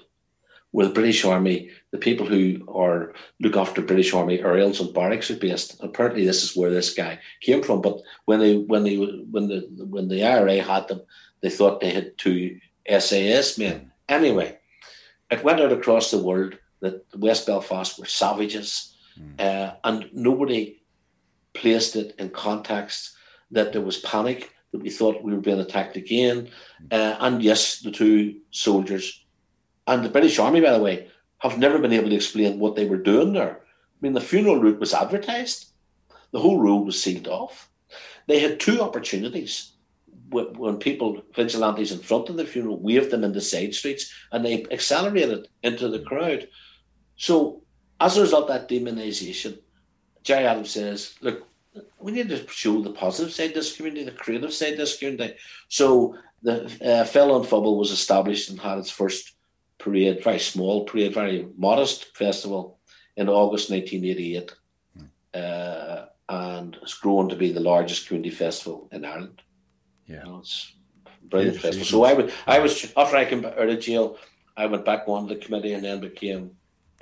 where the British Army, the people who are look after British Army aerials and barracks are based. Apparently this is where this guy came from. But when they when they when the when the I R A had them, they thought they had two S A S men. Anyway, it went out across the world that West Belfast were savages, mm. uh, and nobody placed it in context that there was panic, that we thought we were being attacked again. Uh, and yes, the two soldiers and the British Army, by the way, have never been able to explain what they were doing there. I mean, the funeral route was advertised. The whole road was sealed off. They had two opportunities. When people, vigilantes in front of the funeral, waved them in the side streets and they accelerated into the crowd. So as a result of that demonisation, Gerry Adams says, look, we need to show the positive side of this community, the creative side of this community. So the uh, Féile an Phobail was established and had its first parade, very small parade, very modest festival in August nineteen eighty-eight. Mm. Uh, and it's grown to be the largest community festival in Ireland. Yeah, you know, it's brilliant festival. So I would, I was after I came out of jail, I went back on the committee and then became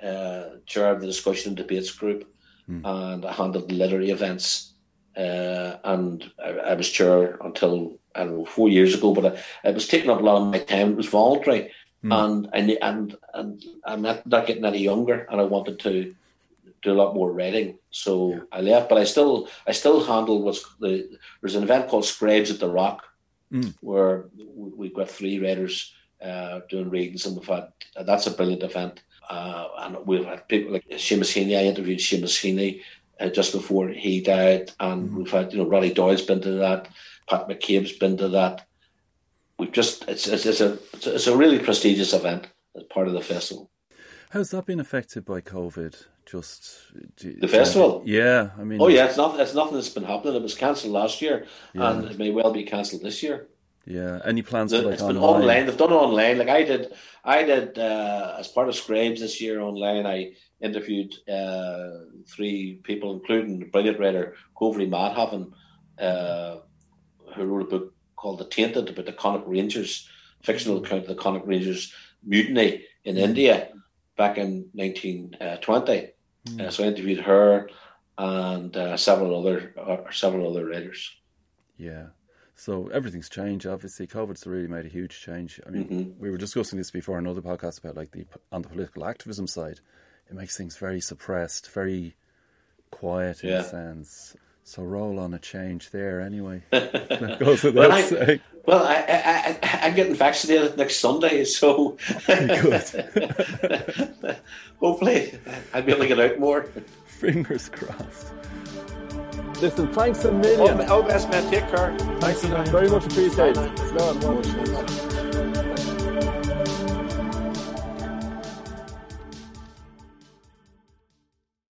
uh, chair of the discussion and debates group, mm. and I handled the literary events. Uh, and I, I was chair until I don't know four years ago, but I, it was taking up a lot of my time. It was voluntary, mm. and I and and I'm not, not getting any younger, and I wanted to do a lot more writing, so yeah. I left. But I still, I still handle what's the. There's an event called Scribes at the Rock, mm. where we've got three writers uh, doing readings, and we've had that's a brilliant event. Uh, and we've had people like Seamus Heaney. I interviewed Seamus Heaney uh, just before he died, and mm. we've had you know Roddy Doyle's been to that, Pat McCabe's been to that. We've just it's it's, it's a it's a really prestigious event as part of the festival. How's that been affected by COVID? Just do, the festival, yeah. I mean, oh yeah, it's not. It's nothing that's been happening. It was cancelled last year, yeah. and it may well be cancelled this year. Yeah, any plans for like it's online? Been online. They've done online. Like I did, I did uh, as part of Scribes this year online. I interviewed uh, three people, including the brilliant writer Coverley Madhaven, uh, who wrote a book called The Tainted about the Connacht Rangers, fictional account of the Connacht Rangers mutiny in India back in nineteen twenty. Mm. Uh, so I interviewed her and uh, several other uh, several other writers. Yeah. So everything's changed, obviously. COVID's really made a huge change. I mean, mm-hmm. we were discussing this before in another podcast about like the on the political activism side. It makes things very suppressed, very quiet in yeah. a sense. So roll on a change there anyway. That goes without well, saying. I, well, I, I, I, I'm getting vaccinated next Sunday, so good. Hopefully I'll be able to get out more. Fingers crossed. Listen, thanks a million. All the best, man. Take care. Thanks, thanks a million. Very much appreciated.